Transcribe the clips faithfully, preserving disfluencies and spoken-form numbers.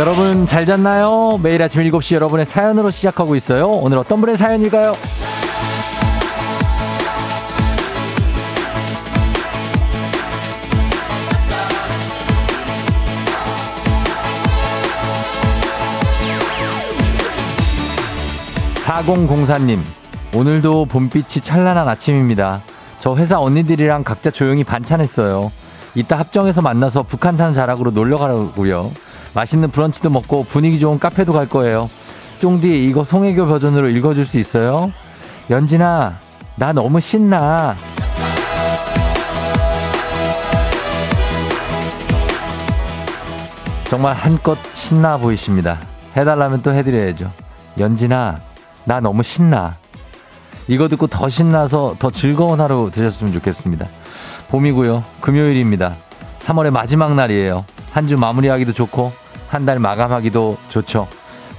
여러분 잘 잤나요? 매일 아침 일곱 시 여러분의 사연으로 시작하고 있어요. 오늘 어떤 분의 사연일까요? 사공공사 님, 오늘도 봄빛이 찬란한 아침입니다. 저 회사 언니들이랑 각자 조용히 반찬했어요. 이따 합정에서 만나서 북한산 자락으로 놀러가려고요. 맛있는 브런치도 먹고 분위기 좋은 카페도 갈 거예요. 쫑디, 이거 송혜교 버전으로 읽어줄 수 있어요? 연진아, 나 너무 신나. 정말 한껏 신나 보이십니다. 해달라면 또 해드려야죠. 연진아, 나 너무 신나. 이거 듣고 더 신나서 더 즐거운 하루 되셨으면 좋겠습니다. 봄이고요. 금요일입니다. 삼월의 마지막 날이에요. 한 주 마무리하기도 좋고 한 달 마감하기도 좋죠.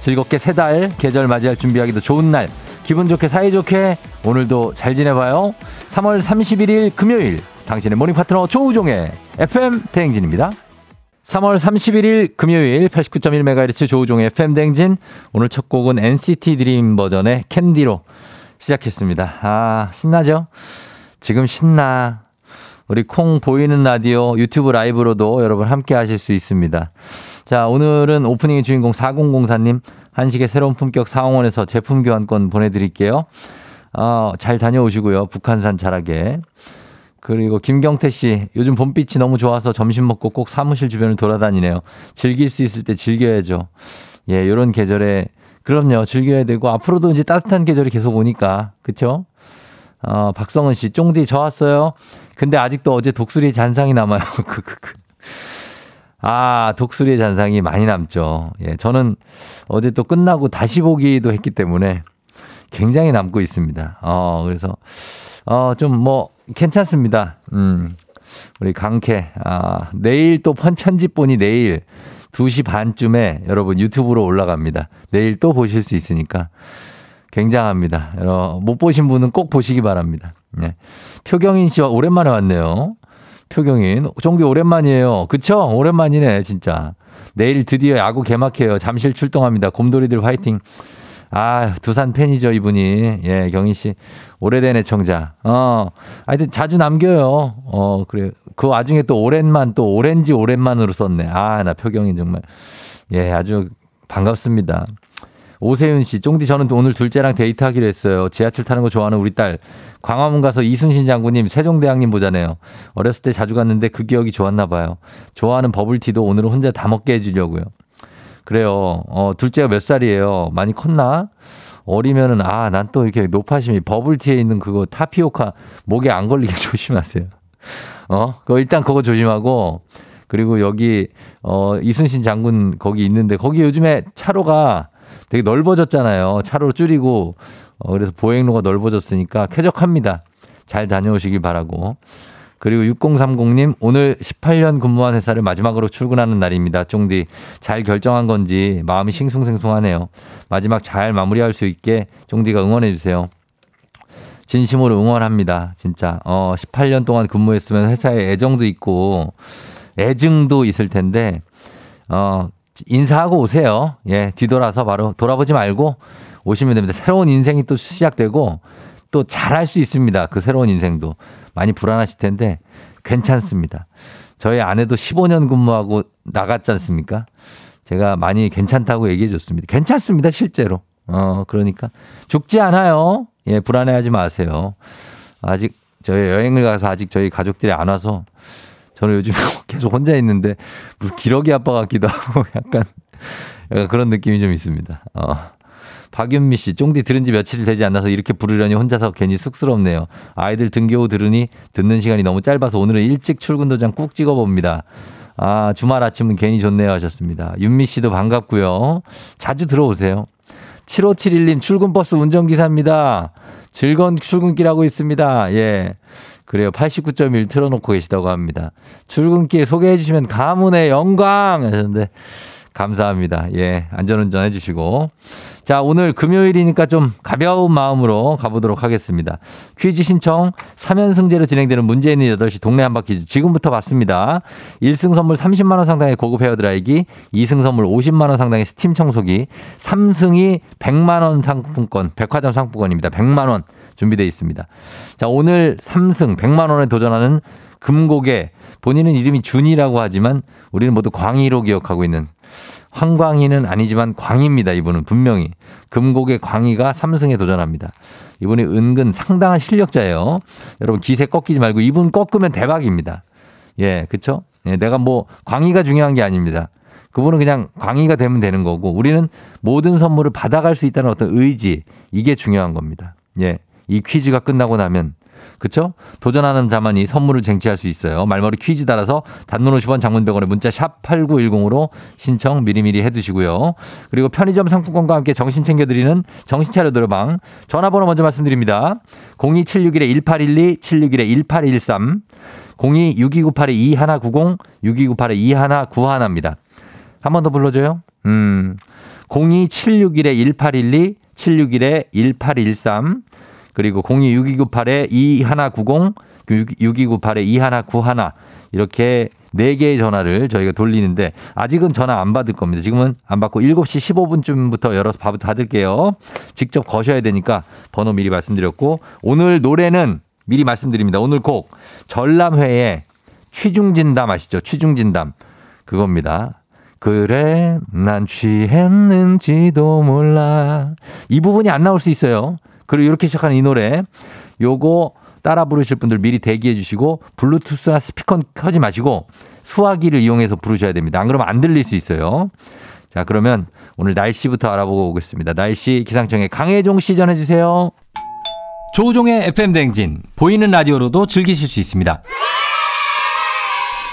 즐겁게 세 달 계절 맞이할 준비하기도 좋은 날. 기분 좋게 사이좋게 오늘도 잘 지내봐요. 삼월 삼십일일 금요일, 당신의 모닝 파트너 조우종의 에프엠 대행진입니다. 삼월 삼십일일 금요일 팔십구 점 일 메가헤르츠 조우종의 에프엠 대행진. 오늘 첫 곡은 엔시티 드림 버전의 캔디로 시작했습니다. 아, 신나죠? 지금 신나. 우리 콩 보이는 라디오 유튜브 라이브로도 여러분 함께 하실 수 있습니다. 자, 오늘은 오프닝의 주인공 사공공사 님, 한식의 새로운 품격 사홍원에서 제품 교환권 보내드릴게요. 어, 잘 다녀오시고요. 북한산 자락에. 그리고 김경태 씨, 요즘 봄빛이 너무 좋아서 점심 먹고 꼭 사무실 주변을 돌아다니네요. 즐길 수 있을 때 즐겨야죠. 예, 요런 계절에 그럼요. 즐겨야 되고 앞으로도 이제 따뜻한 계절이 계속 오니까. 그렇죠? 어, 박성은 씨, 쫑디 저 왔어요. 근데 아직도 어제 독수리의 잔상이 남아요. 아, 독수리의 잔상이 많이 남죠. 예, 저는 어제 또 끝나고 다시 보기도 했기 때문에 굉장히 남고 있습니다. 어, 그래서 어, 좀 뭐 괜찮습니다. 음, 우리 강캐, 아, 내일 또 편집본이 내일 두 시 반쯤에 여러분 유튜브로 올라갑니다. 내일 또 보실 수 있으니까 굉장합니다. 여러분 못 보신 분은 꼭 보시기 바랍니다. 네. 표경인 씨와 오랜만에 왔네요. 표경인, 종교 오랜만이에요. 그쵸? 오랜만이네 진짜. 내일 드디어 야구 개막해요. 잠실 출동합니다. 곰돌이들 화이팅. 아, 두산 팬이죠 이분이. 예, 경인 씨 오래된 애청자. 어, 하여튼 자주 남겨요. 어, 그래. 그 와중에 또 오랜만, 또 오렌지 오랜만으로 썼네. 아, 나 표경인 정말. 예, 아주 반갑습니다. 오세윤 씨, 쫑디 저는 오늘 둘째랑 데이트하기로 했어요. 지하철 타는 거 좋아하는 우리 딸. 광화문 가서 이순신 장군님, 세종대왕님 보자네요. 어렸을 때 자주 갔는데 그 기억이 좋았나 봐요. 좋아하는 버블티도 오늘은 혼자 다 먹게 해주려고요. 그래요. 어, 둘째가 몇 살이에요? 많이 컸나? 어리면은, 아, 난 또 이렇게 노파심이, 버블티에 있는 그거 타피오카 목에 안 걸리게 조심하세요. 어, 그거 일단 그거 조심하고, 그리고 여기, 어, 이순신 장군 거기 있는데, 거기 요즘에 차로가 되게 넓어졌잖아요. 차로 줄이고, 어, 그래서 보행로가 넓어졌으니까 쾌적합니다. 잘 다녀오시길 바라고. 그리고 육공삼공 님, 오늘 십팔 년 근무한 회사를 마지막으로 출근하는 날입니다. 쫑디, 잘 결정한 건지 마음이 싱숭생숭하네요. 마지막 잘 마무리할 수 있게 쫑디가 응원해 주세요. 진심으로 응원합니다. 진짜. 어, 십팔 년 동안 근무했으면 회사에 애정도 있고 애증도 있을 텐데, 어, 인사하고 오세요. 예, 뒤돌아서 바로 돌아보지 말고 오시면 됩니다. 새로운 인생이 또 시작되고 또 잘할 수 있습니다. 그 새로운 인생도 많이 불안하실 텐데 괜찮습니다. 저희 아내도 십오 년 근무하고 나갔지 않습니까? 제가 많이 괜찮다고 얘기해 줬습니다. 괜찮습니다, 실제로. 어, 그러니까 죽지 않아요. 예, 불안해하지 마세요. 아직 저희 여행을 가서 아직 저희 가족들이 안 와서 저는 요즘 계속 혼자 있는데 무슨 기러기 아빠 같기도 하고 약간, 약간 그런 느낌이 좀 있습니다. 어. 박윤미 씨, 쫑디 들은 지 며칠 되지 않아서 이렇게 부르려니 혼자서 괜히 쑥스럽네요. 아이들 등교 후 들으니 듣는 시간이 너무 짧아서 오늘은 일찍 출근 도장 꾹 찍어봅니다. 아, 주말 아침은 괜히 좋네요 하셨습니다. 윤미 씨도 반갑고요. 자주 들어오세요. 칠오칠일 님, 출근버스 운전기사입니다. 즐거운 출근길 하고 있습니다. 예. 그래요. 팔십구 점 일 틀어놓고 계시다고 합니다. 출근길 소개해 주시면 가문의 영광 하셨는데 감사합니다. 예, 안전운전 해주시고. 자, 오늘 금요일이니까 좀 가벼운 마음으로 가보도록 하겠습니다. 퀴즈 신청 삼 연승제로 진행되는 문재인의 여덟 시 동네 한바퀴즈 지금부터 받습니다. 일 승 선물 삼십만 원 상당의 고급 헤어드라이기, 이 승 선물 오십만 원 상당의 스팀 청소기, 삼 승이 백만 원 상품권, 백화점 상품권입니다. 백만 원 준비되어 있습니다. 자, 오늘 삼 승 백만 원에 도전하는 금고개, 본인은 이름이 준이라고 하지만 우리는 모두 광희로 기억하고 있는, 황광희는 아니지만 광희입니다. 이분은 분명히 금고개 광희가 삼 승에 도전합니다. 이분이 은근 상당한 실력자예요. 여러분 기세 꺾이지 말고 이분 꺾으면 대박입니다. 예, 그렇죠? 예, 내가 뭐 광희가 중요한 게 아닙니다. 그분은 그냥 광희가 되면 되는 거고, 우리는 모든 선물을 받아갈 수 있다는 어떤 의지, 이게 중요한 겁니다. 예, 이 퀴즈가 끝나고 나면, 그렇죠? 도전하는 자만이 선물을 쟁취할 수 있어요. 말머리 퀴즈 달아서 단문 오십 원, 장문 백 원에 문자 샵 팔구일공으로 신청 미리미리 해두시고요. 그리고 편의점 상품권과 함께 정신 챙겨드리는 정신차려 노래방 전화번호 먼저 말씀드립니다. 공이 칠육일 일팔일이, 칠육일 일팔일삼, 공이 육이구팔 이일구공, 육이구팔 이일구일입니다. 한 번 더 불러줘요. 음, 공이 칠육일 일팔일이, 칠육일 일팔일삼, 그리고 공이 육이구팔 이일구공, 육이구팔 이일구일, 이렇게 네 개의 전화를 저희가 돌리는데 아직은 전화 안 받을 겁니다. 지금은 안 받고 일곱 시 십오 분쯤부터 열어서 밥을 받을게요. 직접 거셔야 되니까 번호 미리 말씀드렸고, 오늘 노래는 미리 말씀드립니다. 오늘 곡 전람회의 취중진담 아시죠? 취중진담, 그겁니다. 그래 난 취했는지도 몰라, 이 부분이 안 나올 수 있어요. 그리고 이렇게 시작하는 이 노래, 요거 따라 부르실 분들 미리 대기해 주시고, 블루투스나 스피커 켜지 마시고 수화기를 이용해서 부르셔야 됩니다. 안 그러면 안 들릴 수 있어요. 자, 그러면 오늘 날씨부터 알아보고 오겠습니다. 날씨 기상청의 강혜종 씨 전해주세요. 조우종의 에프엠 대행진, 보이는 라디오로도 즐기실 수 있습니다.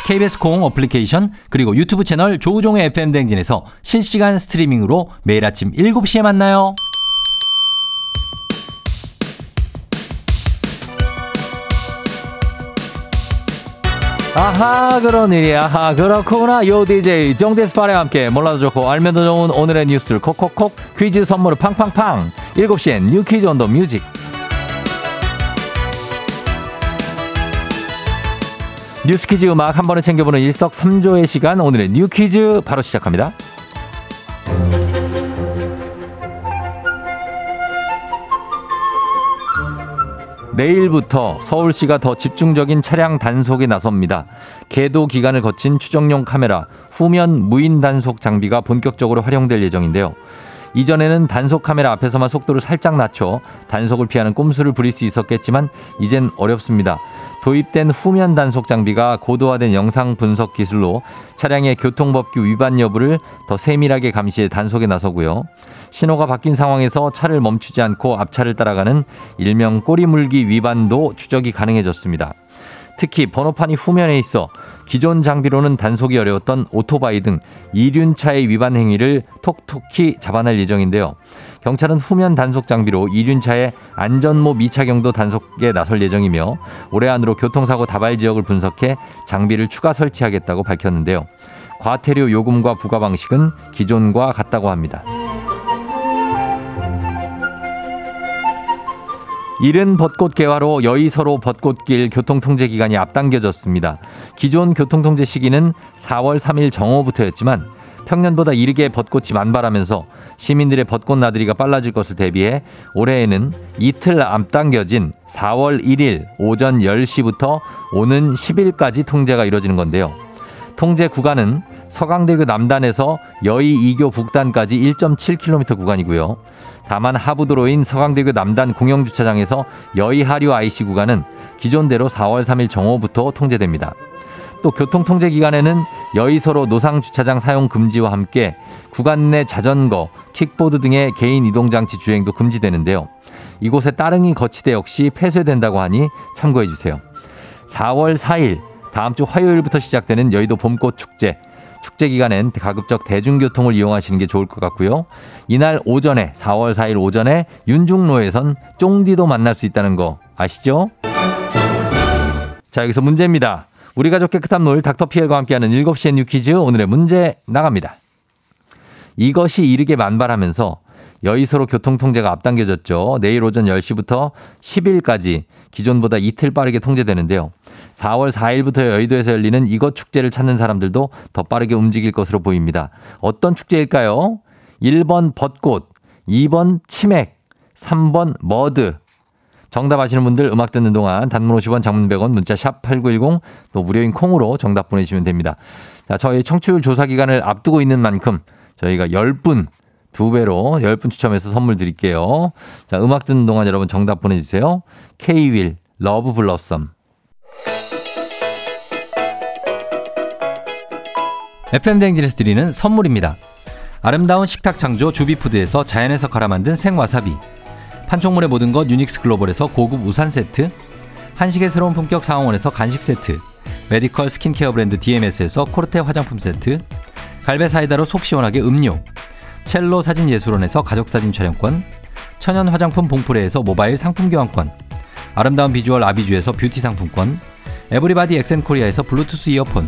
케이비에스 콩 어플리케이션, 그리고 유튜브 채널 조우종의 에프엠 대행진에서 실시간 스트리밍으로 매일 아침 일곱 시에 만나요. 아하, 그런 일이, 아하, 그렇구나. 요 디제이 정대스파레와 함께 몰라도 좋고 알면 더 좋은 오늘의 뉴스를 콕콕콕, 퀴즈 선물을 팡팡팡. 일곱 시엔 뉴 퀴즈 온 더 뮤직. 뉴스 퀴즈 음악 한 번에 챙겨보는 일석삼조의 시간, 오늘의 뉴 퀴즈 바로 시작합니다. 내일부터 서울시가 더 집중적인 차량 단속에 나섭니다. 계도 기간을 거친 추적용 카메라, 후면 무인 단속 장비가 본격적으로 활용될 예정인데요. 이전에는 단속 카메라 앞에서만 속도를 살짝 낮춰 단속을 피하는 꼼수를 부릴 수 있었겠지만 이젠 어렵습니다. 도입된 후면 단속 장비가 고도화된 영상 분석 기술로 차량의 교통법규 위반 여부를 더 세밀하게 감시해 단속에 나서고요. 신호가 바뀐 상황에서 차를 멈추지 않고 앞차를 따라가는 일명 꼬리물기 위반도 추적이 가능해졌습니다. 특히 번호판이 후면에 있어 기존 장비로는 단속이 어려웠던 오토바이 등 이륜차의 위반 행위를 톡톡히 잡아낼 예정인데요. 경찰은 후면 단속 장비로 이륜차의 안전모 미착용도 단속에 나설 예정이며, 올해 안으로 교통사고 다발 지역을 분석해 장비를 추가 설치하겠다고 밝혔는데요. 과태료 요금과 부과 방식은 기존과 같다고 합니다. 이른 벚꽃 개화로 여의서로 벚꽃길 교통통제기간이 앞당겨졌습니다. 기존 교통통제 시기는 사월 삼일 정오부터였지만 평년보다 이르게 벚꽃이 만발하면서 시민들의 벚꽃 나들이가 빨라질 것을 대비해 올해에는 이틀 앞당겨진 사월 일일 오전 열 시부터 오는 십일까지 통제가 이뤄지는 건데요. 통제 구간은 서강대교 남단에서 여의 이교 북단까지 일 점 칠 킬로미터 구간이고요. 다만 하부도로인 서강대교 남단 공영주차장에서 여의 하류 아이씨 구간은 기존대로 사월 삼일 정오부터 통제됩니다. 또 교통통제 기간에는 여의서로 노상주차장 사용 금지와 함께 구간 내 자전거, 킥보드 등의 개인 이동장치 주행도 금지되는데요. 이곳에 따릉이 거치대 역시 폐쇄된다고 하니 참고해주세요. 사월 사일 다음 주 화요일부터 시작되는 여의도 봄꽃 축제, 축제 기간엔 가급적 대중교통을 이용하시는 게 좋을 것 같고요. 이날 오전에, 사월 사일 오전에 윤중로에선 쫑디도 만날 수 있다는 거 아시죠? 자, 여기서 문제입니다. 우리 가족 깨끗한 물 닥터피엘과 함께하는 일곱 시의 뉴 퀴즈, 오늘의 문제 나갑니다. 이것이 이르게 만발하면서 여의서로 교통통제가 앞당겨졌죠. 내일 오전 열 시부터 십 일까지 기존보다 이틀 빠르게 통제되는데요. 사월 사일부터 여의도에서 열리는 이것 축제를 찾는 사람들도 더 빠르게 움직일 것으로 보입니다. 어떤 축제일까요? 일 번 벚꽃, 이 번 치맥, 삼 번 머드. 정답 아시는 분들 음악 듣는 동안 단문 오십 원, 장문 백 원, 문자 샵 팔구일공, 또 무료인 콩으로 정답 보내주시면 됩니다. 자, 저희 청취율 조사 기간을 앞두고 있는 만큼 저희가 열 분, 두 배로 열 분 추첨해서 선물 드릴게요. 자, 음악 듣는 동안 여러분 정답 보내주세요. K윌, 러브 블러썸. 에프엠 대행진에서 드리는 선물입니다. 아름다운 식탁 창조 주비푸드에서 자연에서 갈아 만든 생와사비. 판촉물의 모든 것 유닉스 글로벌에서 고급 우산 세트. 한식의 새로운 품격 상황원에서 간식 세트. 메디컬 스킨케어 브랜드 디엠에스에서 포르테 화장품 세트. 갈배 사이다로 속 시원하게 음료. 첼로 사진예술원에서 가족사진 촬영권. 천연 화장품 봉프레에서 모바일 상품 교환권. 아름다운 비주얼 아비주에서 뷰티 상품권. 에브리바디 엑센코리아에서 블루투스 이어폰.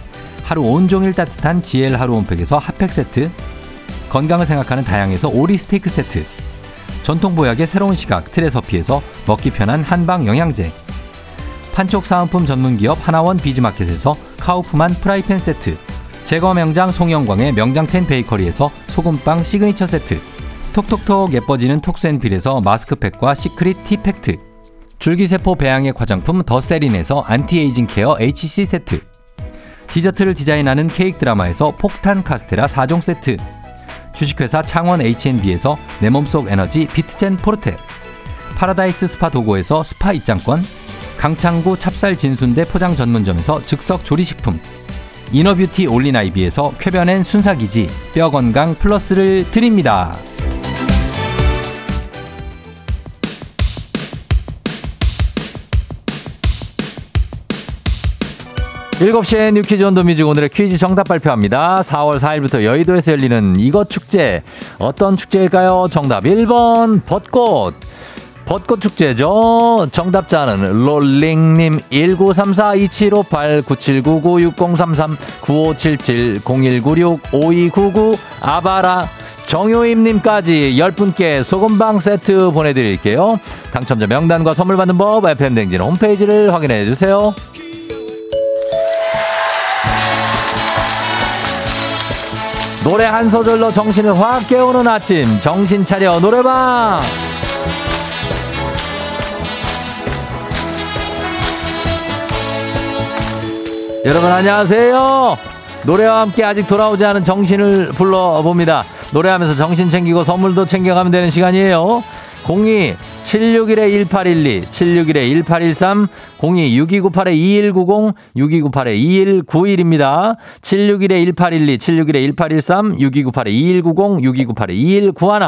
하루 온종일 따뜻한 지엘 하루 온팩에서 핫팩 세트. 건강을 생각하는 다양에서 오리 스테이크 세트. 전통 보약의 새로운 시각 트레서피에서 먹기 편한 한방 영양제. 판촉 사은품 전문기업 하나원 비즈마켓에서 카우프만 프라이팬 세트. 제거 명장 송영광의 명장텐 베이커리에서 소금빵 시그니처 세트. 톡톡톡 예뻐지는 톡스앤필에서 마스크팩과 시크릿 티팩트. 줄기세포 배양액 화장품 더세린에서 안티에이징 케어 에이치씨 세트. 디저트를 디자인하는 케이크 드라마에서 폭탄 카스테라 사 종 세트. 주식회사 창원 에이치앤비에서 내 몸속 에너지 비트젠 포르테. 파라다이스 스파 도고에서 스파 입장권. 강창구 찹쌀 진순대 포장 전문점에서 즉석 조리식품. 이너뷰티 올린 아이비에서 쾌변엔 순삭이지 뼈건강 플러스를 드립니다. 일곱 시에 뉴퀴즈 온더뮤직 오늘의 퀴즈 정답 발표합니다. 사월 사일부터 여의도에서 열리는 이것 축제. 어떤 축제일까요? 정답 일 번 벚꽃. 벚꽃 축제죠. 정답자는 롤링님, 일구삼사 이칠오팔 구칠구구 육공삼삼 구오칠칠 공일구육 오이구구 아바라 정효임님까지 열 분께 소금빵 세트 보내드릴게요. 당첨자 명단과 선물 받는 법 에프엠 대행진 홈페이지를 확인해 주세요. 노래 한 소절로 정신을 확 깨우는 아침, 정신 차려 노래방. 여러분 안녕하세요. 노래와 함께 아직 돌아오지 않은 정신을 불러봅니다. 노래하면서 정신 챙기고 선물도 챙겨가면 되는 시간이에요. 공이 칠육일 일팔일이, 칠육일 일팔일삼, 공이 육이구팔 이일구공, 육이구팔 이일구일입니다. 칠육일 일팔일이, 칠육일 일팔일삼, 육이구팔 이일구공, 육이구팔 이일구일.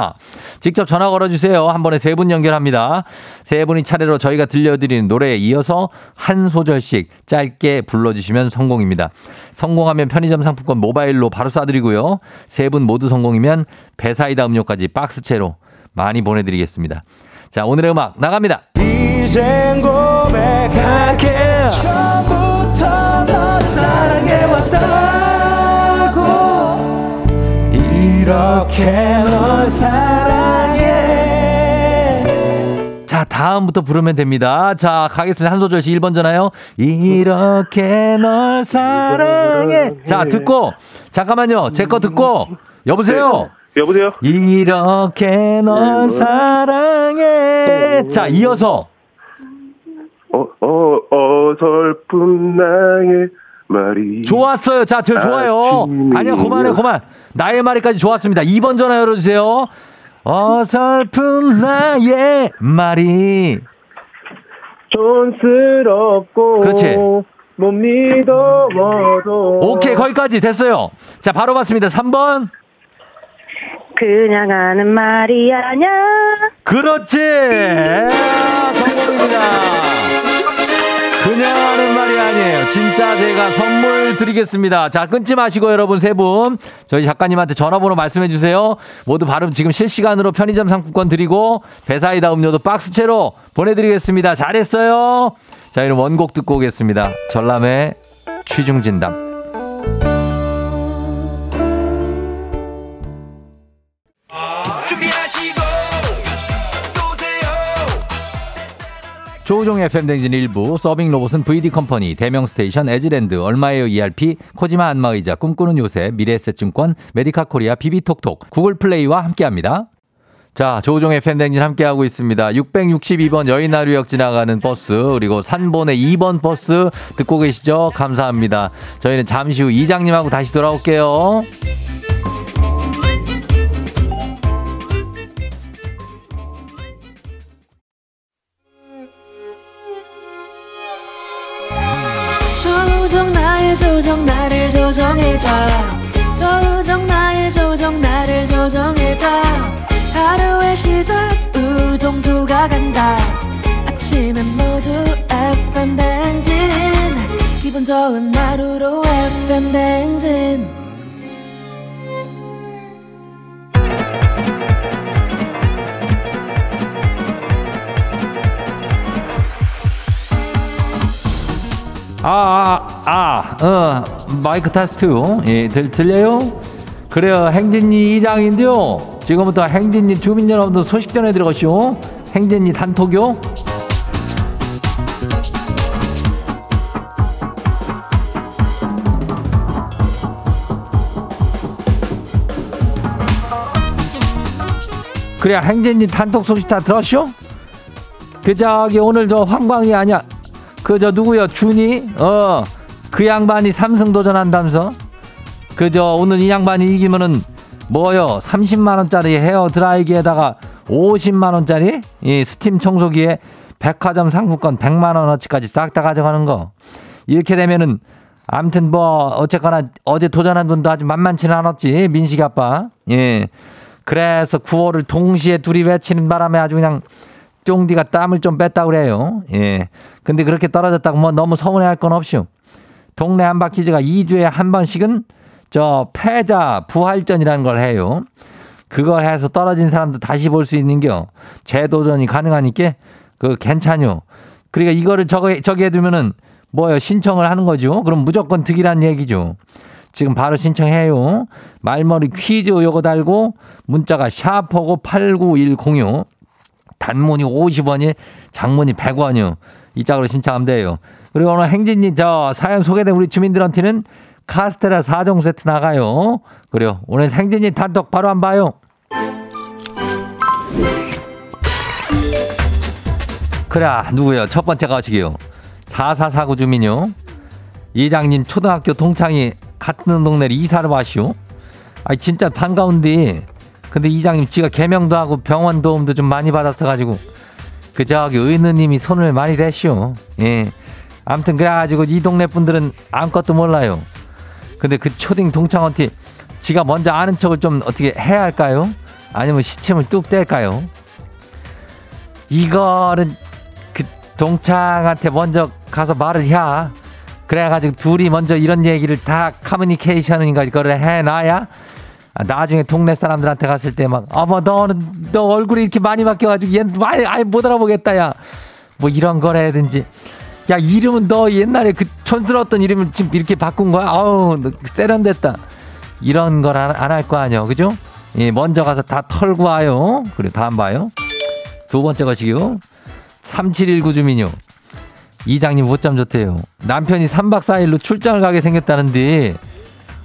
직접 전화 걸어주세요. 한 번에 세 분 연결합니다. 세 분이 차례로 저희가 들려드리는 노래에 이어서 한 소절씩 짧게 불러주시면 성공입니다. 성공하면 편의점 상품권 모바일로 바로 쏴드리고요. 세 분 모두 성공이면 배사이다 음료까지 박스채로 많이 보내드리겠습니다. 자, 오늘의 음악 나갑니다. 이젠 고백할게. 처음부터 널 사랑해왔다고. 이렇게 널 사랑해. 자, 다음부터 부르면 됩니다. 자, 가겠습니다. 한 소절씩 일 번 전화요. 이렇게 널 사랑해. 자, 듣고. 잠깐만요. 제 거 듣고. 여보세요? 여보세요? 이렇게 널 사랑해. 자, 이어서. 어, 어, 어설픈 나의 말이. 좋았어요. 자, 제일 좋아요. 아니야, 그만해, 그만. 나의 말이까지 좋았습니다. 이 번 전화 열어주세요. 어설픈 나의 말이. 촌스럽고. 그렇지. 못 믿어도. 오케이, 거기까지 됐어요. 자, 바로 봤습니다. 삼 번. 그냥 하는 말이 아냐. 그렇지. 성공입니다. 그냥 하는 말이 아니에요. 진짜 제가 선물 드리겠습니다. 자, 끊지 마시고 여러분 세 분 저희 작가님한테 전화번호 말씀해 주세요. 모두 발음 지금 실시간으로 편의점 상품권 드리고 배사이다 음료도 박스채로 보내드리겠습니다. 잘했어요. 자, 이런 원곡 듣고 오겠습니다. 전람회 취중진담. 조우종 에프엠 댕진 일부, 서빙 로봇은 브이디 컴퍼니, 대명스테이션, 에즈랜드, 얼마에요 이알피, 코지마 안마의자, 꿈꾸는 요새, 미래에셋증권, 메디카 코리아, 비비톡톡, 구글 플레이와 함께합니다. 자, 조우종 에프엠 댕진 함께하고 있습니다. 육백육십이 번 여의나루역 지나가는 버스, 그리고 산본의 이 번 버스 듣고 계시죠? 감사합니다. 저희는 잠시 후 이장님하고 다시 돌아올게요. 조우종 나의 조정 나를 조정해줘. 조우종 나의 조정 나를 조정해줘. 하루의 시절 우종조가 간다. 아침엔 모두 에프엠 댕진. 기분 좋은 하루로 에프엠 댕진. 아, 아, 아, 어, 마이크 테스트, 예, 들, 들려요? 그래요, 행진이 이장인데요. 지금부터 행진이 주민 여러분들 소식 전해 들어가시오. 행진이 단톡요. 그래야 행진이 단톡 소식 다 들었쇼? 그, 저기, 오늘 저 황광이 아니야. 그저 누구요? 준이? 어, 그 양반이 삼승 도전한다면서? 그저 오늘 이 양반이 이기면은 뭐요? 삼십만 원짜리 헤어드라이기에다가 오십만 원짜리 이 스팀 청소기에 백화점 상품권 백만 원어치까지 싹 다 가져가는 거. 이렇게 되면은 암튼 뭐 어쨌거나 어제 도전한 분도 아주 만만치는 않았지. 민식이 아빠. 예. 그래서 구호를 동시에 둘이 외치는 바람에 아주 그냥 쫑디가 땀을 좀 뺐다 그래요. 예. 근데 그렇게 떨어졌다고 뭐 너무 서운해할 건 없이요. 동네 한바퀴즈가 이 주에 한 번씩은 저 패자 부활전이라는 걸 해요. 그걸 해서 떨어진 사람도 다시 볼 수 있는겨. 재도전이 가능하니까 그 괜찮요. 그러니까 이거를 저기 저기 해두면은 뭐요, 신청을 하는 거죠. 그럼 무조건 득이란 얘기죠. 지금 바로 신청해요. 말머리 퀴즈 요거 달고 문자가 샤프고 팔구일공요. 단문이 오십 원이 장문이 백 원이요. 이 짝으로 신청하면 돼요. 그리고 오늘 행진님 저 사연 소개된 우리 주민들한테는 카스테라 사 종 세트 나가요. 그래요. 오늘 행진님 단톡 바로 안 봐요. 그래, 누구요? 첫 번째 가시기요. 사사사구 주민요. 이장님 초등학교 동창이 같은 동네를 이사를 와시오. 아, 진짜 반가운데 근데 이장님 지가 개명도 하고 병원 도움도 좀 많이 받았어가지고 그 저기 의느님이 손을 많이 대시오. 예. 아무튼 그래가지고 이 동네 분들은 아무것도 몰라요. 근데 그 초딩 동창한테 지가 먼저 아는 척을 좀 어떻게 해야 할까요? 아니면 시침을 뚝 뗄까요? 이거는 그 동창한테 먼저 가서 말을 해야. 그래가지고 둘이 먼저 이런 얘기를 다 커뮤니케이션인가 이거를 해놔야 나중에 동네 사람들한테 갔을 때 막 어머 너는 너 얼굴이 이렇게 많이 바뀌어가지고 얘 많이 아예 못 알아보겠다 야 뭐 이런 걸 해야든지 야 이름은 너 옛날에 그 촌스러웠던 이름을 지금 이렇게 바꾼 거야 아우 세련됐다 이런 걸 안 할 거 아니야 그죠? 예, 먼저 가서 다 털고 와요. 그래 다음 봐요. 두 번째 것이요. 삼칠일구 주민요. 이장님 옷잠 좋대요. 남편이 삼박 사일로 출장을 가게 생겼다는데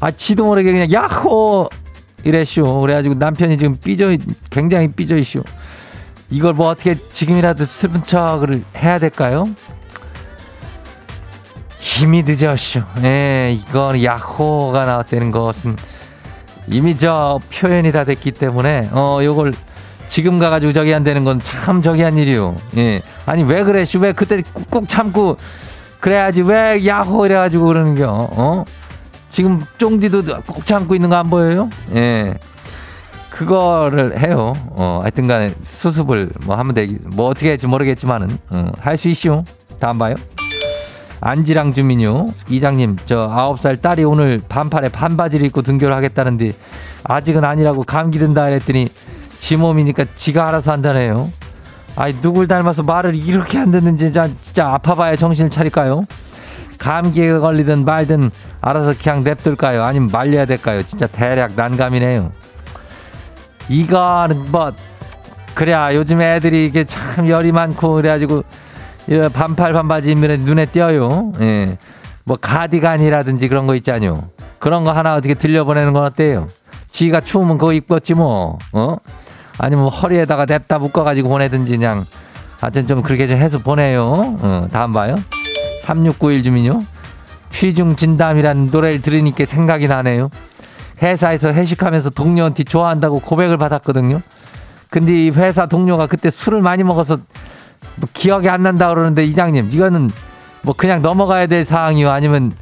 아 지도 모르게 그냥 야호 이래쇼. 그래가지고 남편이 지금 삐져, 굉장히 삐져있쇼. 이걸 뭐 어떻게 지금이라도 슬픈 척을 해야 될까요? 이미 늦었쇼. 예, 이건 야호가 나왔다는 것은 이미 저 표현이 다 됐기 때문에, 어, 요걸 지금 가가지고 저기 한다는 건 참 저기 한 일이요. 예. 아니, 왜 그래쇼? 왜 그때 꾹꾹 참고, 그래야지 왜 야호 이래가지고 그러는겨, 어? 지금 쫑디도 꼭 참고 있는 거 안 보여요? 예. 그거를 해요. 어, 하여튼간에 수습을 뭐 하면 되기, 뭐 어떻게 할지 모르겠지만은 어, 할 수 있슈. 다음 봐요. 안지랑 주민요. 이장님, 저 아홉 살 딸이 오늘 반팔에 반바지를 입고 등교를 하겠다는데 아직은 아니라고 감기 든다 했더니 지 몸이니까 지가 알아서 한다네요. 아이, 누굴 닮아서 말을 이렇게 안 듣는지 진짜, 진짜 아파봐야 정신을 차릴까요? 감기에 걸리든 말든 알아서 그냥 냅둘까요? 아니면 말려야 될까요? 진짜 대략 난감이네요. 이거는 뭐 그래야 요즘 애들이 이게 참 열이 많고 그래가지고 이런 반팔 반바지 입으면 눈에 띄어요. 예, 뭐 가디건이라든지 그런 거 있잖요. 그런 거 하나 어떻게 들려보내는 건 어때요? 지가 추우면 그거 입겠지 뭐. 어? 아니면 뭐 허리에다가 냅다 묶어가지고 보내든지 그냥 하여튼 좀 그렇게 좀 해서 보내요. 어, 다음 봐요. 삼육구일 주민요. 취중 진담이라는 노래를 들으니까 생각이 나네요. 회사에서 회식하면서 동료한테 좋아한다고 고백을 받았거든요. 근데 이 회사 동료가 그때 술을 많이 먹어서 뭐 기억이 안 난다 그러는데, 이장님 이거는 뭐 그냥 넘어가야 될 사항이요? 아니면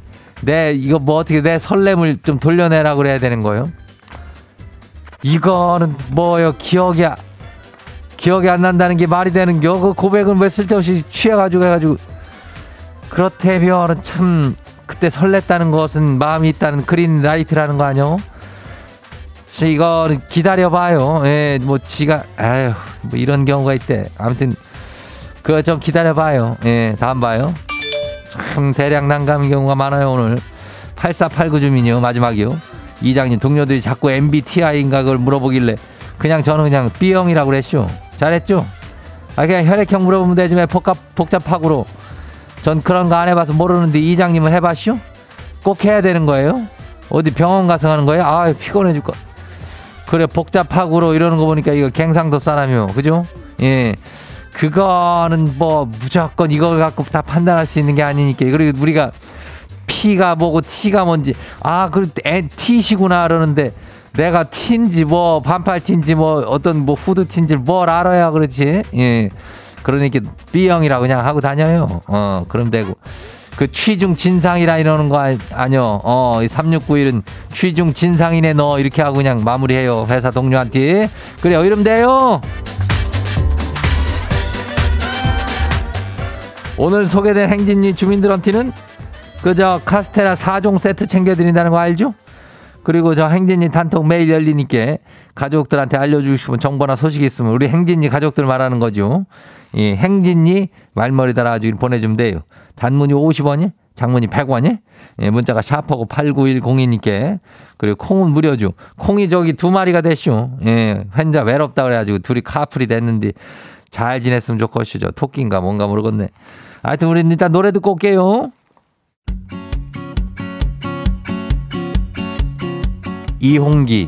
내 이거 뭐 어떻게 내 설렘을 좀 돌려내라고 그래야 되는 거예요? 이거는 뭐요? 기억이 기억이 안 난다는 게 말이 되는 겨? 그 고백은 왜 쓸데없이 취해가지고 해가지고 그렇다면 참 그때 설렜다는 것은 마음이 있다는 그린 라이트라는 거 아니요? 이거는 기다려봐요. 예, 뭐 지가 아유 뭐 이런 경우가 있대. 아무튼 그거 좀 기다려봐요. 예, 다음 봐요. 참 대량 난감인 경우가 많아요 오늘. 팔사팔구 주민이요. 마지막이요. 이장님, 동료들이 자꾸 엠비티아이인가 그걸 물어보길래 그냥 저는 그냥 B형이라고 그랬죠. 잘했죠? 아, 그냥 혈액형 물어보면 되지 왜 복잡하고로. 전 그런 거 안 해봐서 모르는데 이장님은 해봤슈? 꼭 해야 되는 거예요? 어디 병원 가서 하는 거예요? 아, 피곤해 죽고. 그래, 복잡하고로 이러는 거 보니까 이거 갱상도 사람이요. 그죠? 예. 그거는 뭐 무조건 이걸 갖고 다 판단할 수 있는 게 아니니까. 그리고 우리가 P가 뭐고 T가 뭔지, 아, 그 T시구나 그러는데 내가 T인지 뭐 반팔 T인지 뭐 어떤 뭐 후드 T인지 뭘 알아야 그렇지? 예. 그러니까 B형이라 그냥 하고 다녀요. 어, 그럼 되고. 그 취중 진상이라 이러는 거 아니요. 어, 삼육구일은 취중 진상이네 너, 이렇게 하고 그냥 마무리해요. 회사 동료한테. 그래요. 이러면 돼요. 오늘 소개된 행진리 주민들한테는 그저 카스테라 사 종 세트 챙겨드린다는 거 알죠? 그리고 저 행진이 단톡 매일 열리니까 가족들한테 알려주시면 정보나 소식이 있으면 우리 행진이 가족들 말하는 거죠. 예, 행진이 말머리 달아가지고 보내주면 돼요. 단문이 오십 원이, 장문이 백 원이, 예, 문자가 샤프하고 팔구일공이니까. 그리고 콩은 무료죠. 콩이 저기 두 마리가 됐슈. 예, 혼자 외롭다 그래가지고 둘이 카풀이 됐는데 잘 지냈으면 좋겠슈죠. 토끼인가 뭔가 모르겠네. 하여튼 우리는 일단 노래 듣고 올게요. 이홍기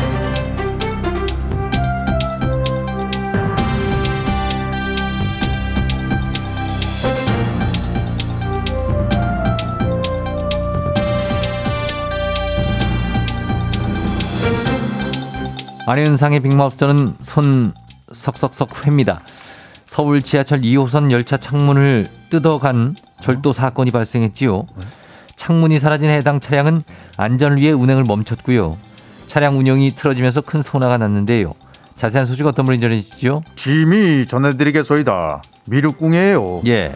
안윤상의 빅마우스는 손 석석석 회입니다. 서울 지하철 이 호선 열차 창문을 뜯어간 절도 사건이 발생했지요. 창문이 사라진 해당 차량은 안전을 위해 운행을 멈췄고요. 차량 운영이 틀어지면서 큰 손해가 났는데요. 자세한 소식 어떤 분이 전해주시죠? 짐이 전해드리겠소이다. 미륵궁이에요. 예.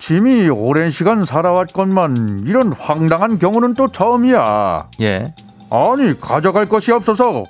짐이 오랜 시간 살아왔건만 이런 황당한 경우는 또 처음이야. 예. 아니, 가져갈 것이 없어서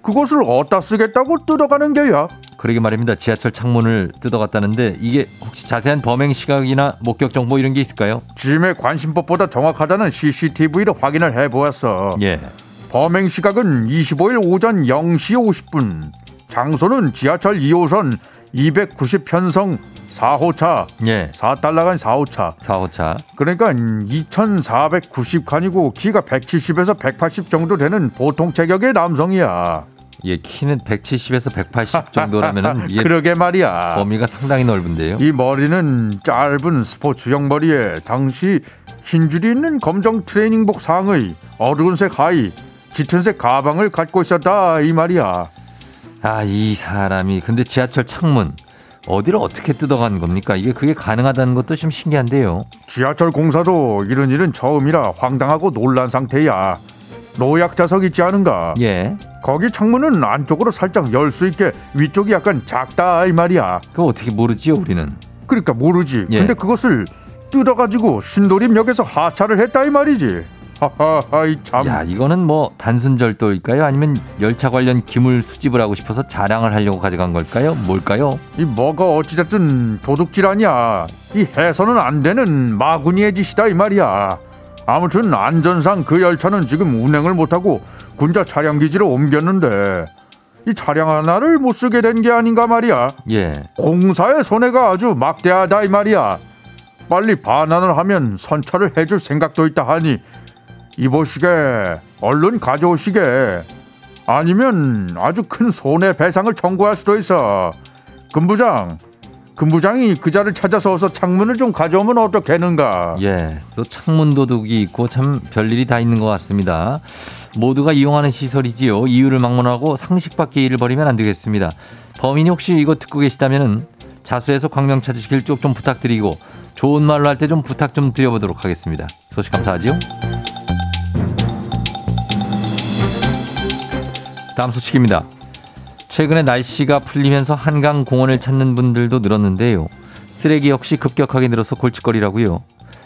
그것을 어디다 쓰겠다고 뜯어가는 게야. 그러게 말입니다. 지하철 창문을 뜯어갔다는데 이게 혹시 자세한 범행 시각이나 목격 정보 이런 게 있을까요? 짐의 관심법보다 정확하다는 씨씨티비를 확인을 해보았어. 예. 범행 시각은 이십오일 오전 영 시 오십 분. 장소는 지하철 이 호선 이백구십 편성 사 호차. 예. 사 달러 간 사 호차. 사 호차. 그러니까 이천사백구십 칸이고 키가 백칠십에서 백팔십 정도 되는 보통 체격의 남성이야. 예, 키는 백칠십에서 백팔십 정도라면은 이게 그러게 말이야. 범위가 상당히 넓은데요. 이 머리는 짧은 스포츠형 머리에 당시 흰 줄이 있는 검정 트레이닝복 상의 어두운색 하의 짙은색 가방을 갖고 있었다 이 말이야. 아, 이 사람이 근데 지하철 창문 어디를 어떻게 뜯어간 겁니까? 이게 그게 가능하다는 것도 좀 신기한데요. 지하철 공사도 이런 일은 처음이라 황당하고 놀란 상태야. 노약자석 있지 않은가? 예. 거기 창문은 안쪽으로 살짝 열 수 있게 위쪽이 약간 작다 이 말이야. 그거 어떻게 모르지요 우리는? 그러니까 모르지. 예. 근데 그것을 뜯어가지고 신도림역에서 하차를 했다 이 말이지. 하하하 이 참. 야, 이거는 뭐 단순 절도일까요? 아니면 열차 관련 기물 수집을 하고 싶어서 자랑을 하려고 가져간 걸까요? 뭘까요? 이 뭐가 어찌됐든 도둑질 아니야. 이 해서는 안 되는 마구니의 짓이다 이 말이야. 아무튼 안전상 그 열차는 지금 운행을 못하고 군자 차량기지로 옮겼는데 이 차량 하나를 못 쓰게 된 게 아닌가 말이야. 예. 공사의 손해가 아주 막대하다 이 말이야. 빨리 반환을 하면 선처를 해줄 생각도 있다 하니 이보시게 얼른 가져오시게. 아니면 아주 큰 손해배상을 청구할 수도 있어. 금부장. 금부장이 그자를 찾아서 어서 창문을 좀 가져오면 어떻겠는가. 예, 또 창문 도둑이 있고 참 별일이 다 있는 것 같습니다. 모두가 이용하는 시설이지요. 이유를 막론하고 상식 밖의 일을 벌이면 안 되겠습니다. 범인이 혹시 이거 듣고 계시다면 자수해서 광명 찾으시길 쭉 좀 부탁드리고 좋은 말로 할 때 좀 부탁 좀 드려보도록 하겠습니다. 소식 감사하지요. 다음 소식입니다. 최근에 날씨가 풀리면서 한강 공원을 찾는 분들도 늘었는데요. 쓰레기 역시 급격하게 늘어서 골칫거리라고요.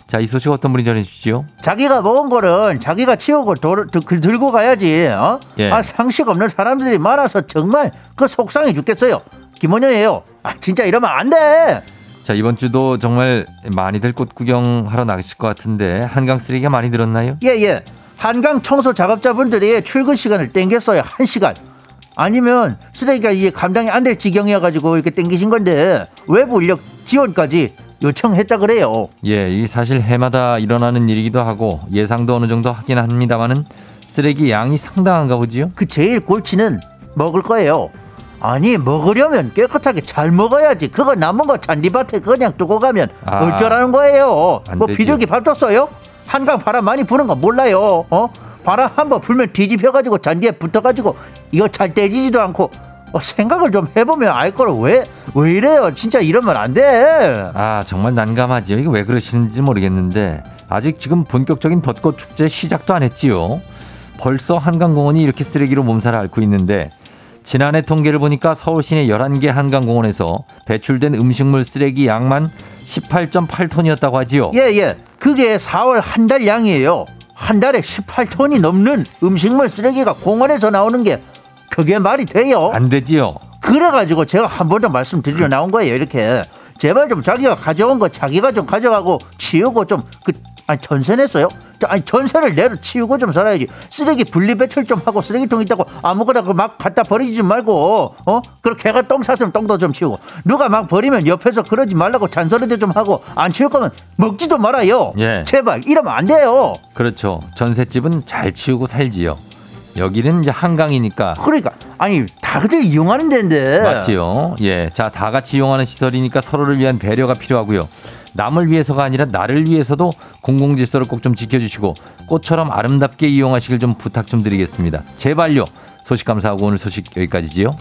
자, 이 소식 어떤 분이 전해주시죠? 자기가 먹은 거는 자기가 치우고 도로, 도, 들고 가야지. 어? 예. 아, 상식 없는 사람들이 많아서 정말 그 속상해 죽겠어요. 김원영이에요. 아, 진짜 이러면 안 돼. 자, 이번 주도 정말 많이들 꽃 구경하러 나가실 것 같은데 한강 쓰레기가 많이 늘었나요? 예, 예. 한강 청소 작업자분들이 출근 시간을 땡겼어요. 한 시간. 아니면 쓰레기가 이게 감당이 안 될 지경이어가지고 이렇게 땡기신 건데 외부 인력 지원까지 요청했다 그래요. 예, 이게 사실 해마다 일어나는 일이기도 하고 예상도 어느 정도 하긴 합니다만은 쓰레기 양이 상당한가 보지요? 그 제일 골치는 먹을 거예요. 아니, 먹으려면 깨끗하게 잘 먹어야지. 그거 남은 거 잔디밭에 그냥 두고 가면 아, 어쩌라는 거예요. 뭐 비둘기 밟았어요? 한강 바람 많이 부는 거 몰라요. 어? 바람 한번 불면 뒤집혀가지고 잔디에 붙어가지고 이거 잘 떼지지도 않고 어, 생각을 좀 해보면 알 거를 왜, 왜 이래요? 진짜 이러면 안 돼. 아, 정말 난감하지요. 이게 왜 그러시는지 모르겠는데 아직 지금 본격적인 벚꽃 축제 시작도 안 했지요. 벌써 한강공원이 이렇게 쓰레기로 몸살을 앓고 있는데 지난해 통계를 보니까 서울 시내 열한 개 한강공원에서 배출된 음식물 쓰레기 양만 십팔 점 팔 톤이었다고 하지요. 예예. 예. 그게 사월 한 달 양이에요. 한 달에 십팔 톤이 넘는 음식물 쓰레기가 공원에서 나오는 게 그게 말이 돼요? 안 되지요. 그래가지고 제가 한 번 더 말씀드리려 나온 거예요. 이렇게 제발 좀 자기가 가져온 거 자기가 좀 가져가고 치우고 좀 그 아니 전세 냈어요? 아니 전세를 내려 치우고 좀 살아야지. 쓰레기 분리 배출 좀 하고 쓰레기통 있다고 아무거나 막 갖다 버리지 말고 어? 그리고 개가 똥 쌌으면 똥도 좀 치우고 누가 막 버리면 옆에서 그러지 말라고 잔소리도 좀 하고 안 치울 거면 먹지도 말아요. 예. 제발 이러면 안 돼요. 그렇죠. 전셋집은 잘 치우고 살지요. 여기는 이제 한강이니까. 그러니까 아니 다들 이용하는 데인데. 맞지요. 예, 자, 다 같이 이용하는 시설이니까 서로를 위한 배려가 필요하고요. 남을 위해서가 아니라 나를 위해서도 공공질서를 꼭 좀 지켜주시고 꽃처럼 아름답게 이용하시길 좀 부탁 좀 드리겠습니다. 제발요. 소식 감사하고 오늘 소식 여기까지지요.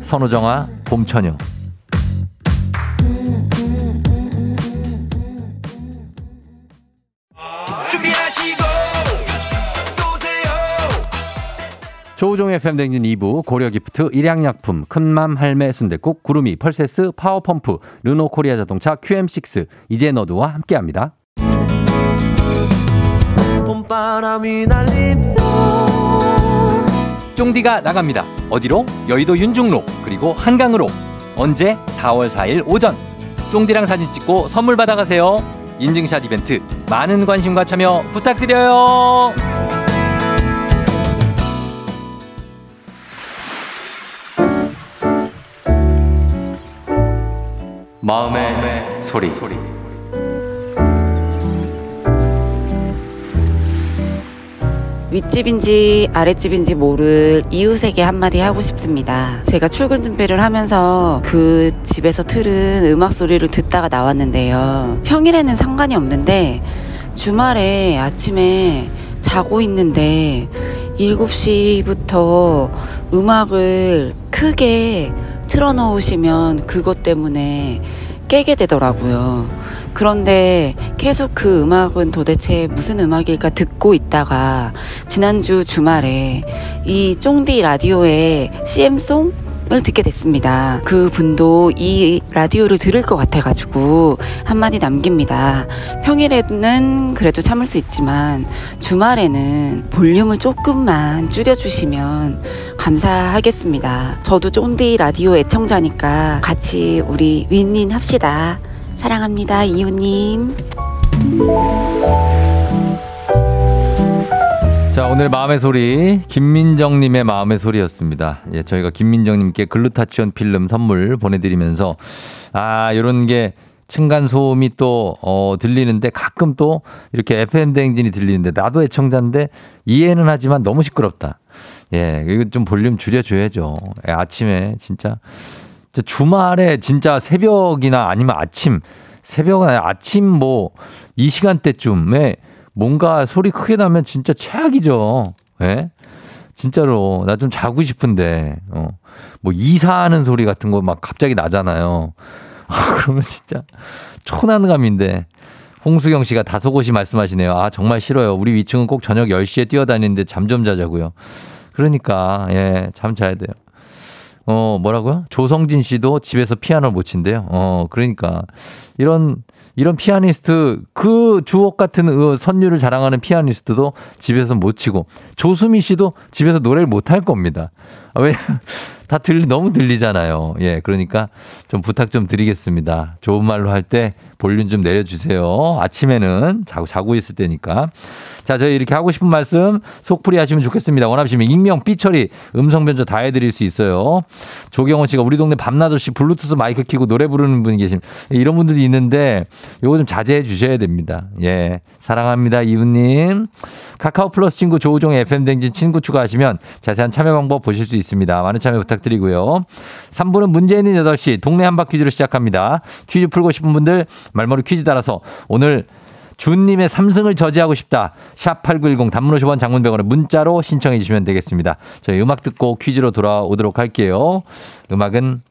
선우정아 봄처녀. 조우종의 에프엠 댕진 이 부 고려기프트, 일양약품, 큰맘 할매 순댓국, 구름이, 펄세스, 파워펌프, 르노코리아 자동차, 큐엠 식스, 이제 너도와 함께합니다. 봄바람이 날리며 쫑디가 나갑니다. 어디로? 여의도 윤중로 그리고 한강으로. 언제? 사월 사일 오전. 쫑디랑 사진 찍고 선물 받아가세요. 인증샷 이벤트 많은 관심과 참여 부탁드려요. 마음의, 마음의 소리. 소리 윗집인지 아랫집인지 모를 이웃에게 한마디 하고 싶습니다. 제가 출근 준비를 하면서 그 집에서 틀은 음악 소리를 듣다가 나왔는데요. 평일에는 상관이 없는데 주말에 아침에 자고 있는데 일곱 시부터 음악을 크게 틀어놓으시면 그것 때문에 깨게 되더라고요. 그런데 계속 그 음악은 도대체 무슨 음악일까 듣고 있다가 지난주 주말에 이 쫑디 라디오의 씨엠송을 듣게 됐습니다. 그 분도 이 라디오를 들을 것 같아가지고 한마디 남깁니다. 평일에는 그래도 참을 수 있지만 주말에는 볼륨을 조금만 줄여주시면 감사하겠습니다. 저도 쫑디 라디오 애청자니까 같이 우리 윈윈 합시다. 사랑합니다, 이웃님. 자, 오늘 마음의 소리 김민정님의 마음의 소리였습니다. 예, 저희가 김민정님께 글루타치온 필름 선물 보내드리면서 아 이런 게 층간 소음이 또 어, 들리는데 가끔 또 이렇게 에프엠 대행진이 들리는데 나도 애청자인데 이해는 하지만 너무 시끄럽다. 예, 이거 좀 볼륨 줄여줘야죠. 예, 아침에 진짜. 주말에 진짜 새벽이나 아니면 아침, 새벽은 아니라 아침 뭐 이 시간대쯤에 뭔가 소리 크게 나면 진짜 최악이죠. 예? 진짜로 나 좀 자고 싶은데 어. 뭐 이사하는 소리 같은 거 막 갑자기 나잖아요. 아, 그러면 진짜 초난감인데. 홍수경 씨가 다소곳이 말씀하시네요. 아 정말 싫어요. 우리 위층은 꼭 저녁 열 시에 뛰어다니는데 잠 좀 자자고요. 그러니까 예, 잠 자야 돼요. 어, 뭐라고요? 조성진 씨도 집에서 피아노를 못 친대요. 어, 그러니까. 이런, 이런 피아니스트, 그 주옥 같은 그 선율을 자랑하는 피아니스트도 집에서 못 치고, 조수미 씨도 집에서 노래를 못 할 겁니다. 아, 왜, 다 들리, 너무 들리잖아요. 예, 그러니까 좀 부탁 좀 드리겠습니다. 좋은 말로 할 때 볼륨 좀 내려주세요. 아침에는 자고, 자고 있을 때니까. 자, 저희 이렇게 하고 싶은 말씀 속풀이 하시면 좋겠습니다. 원하시면 익명, 삐처리, 음성 변조 다 해드릴 수 있어요. 조경호 씨가 우리 동네 밤낮 없이 블루투스 마이크 켜고 노래 부르는 분이 계십니다. 이런 분들이 있는데 요거 좀 자제해 주셔야 됩니다. 예, 사랑합니다 이웃님. 카카오 플러스 친구 조우종 에프엠 댕진 친구 추가하시면 자세한 참여 방법 보실 수 있습니다. 많은 참여 부탁드리고요. 삼 부는 문제 있는 여덟 시 동네 한바 퀴즈로 시작합니다. 퀴즈 풀고 싶은 분들 말머리 퀴즈 따라서 오늘 준님의 삼승을 저지하고 싶다. 샵 팔구일공 단문 오십 원 장문 백 원에 문자로 신청해 주시면 되겠습니다. 저희 음악 듣고 퀴즈로 돌아오도록 할게요. 음악은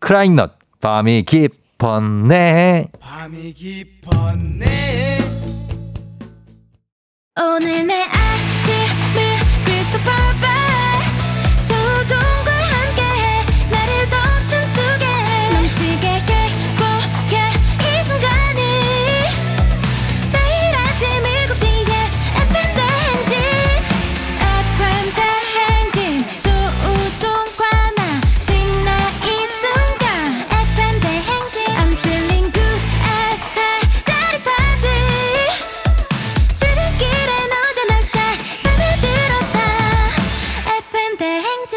크라잉넛 밤이 깊었네. 밤이 깊었네. 오늘 내 아침을 비슷 봐봐. 조종과 함께해 나를 더 춤추게 해. 넘치게 행복해 이 순간이. 내일 아침 일곱 시에 에프엠 대행진. 에프엠 대행진 조우종과 나 신나 이 순간. 에프엠 대행진 I'm feeling good 에스에 짜릿하지. 출근길 에프엠 대행진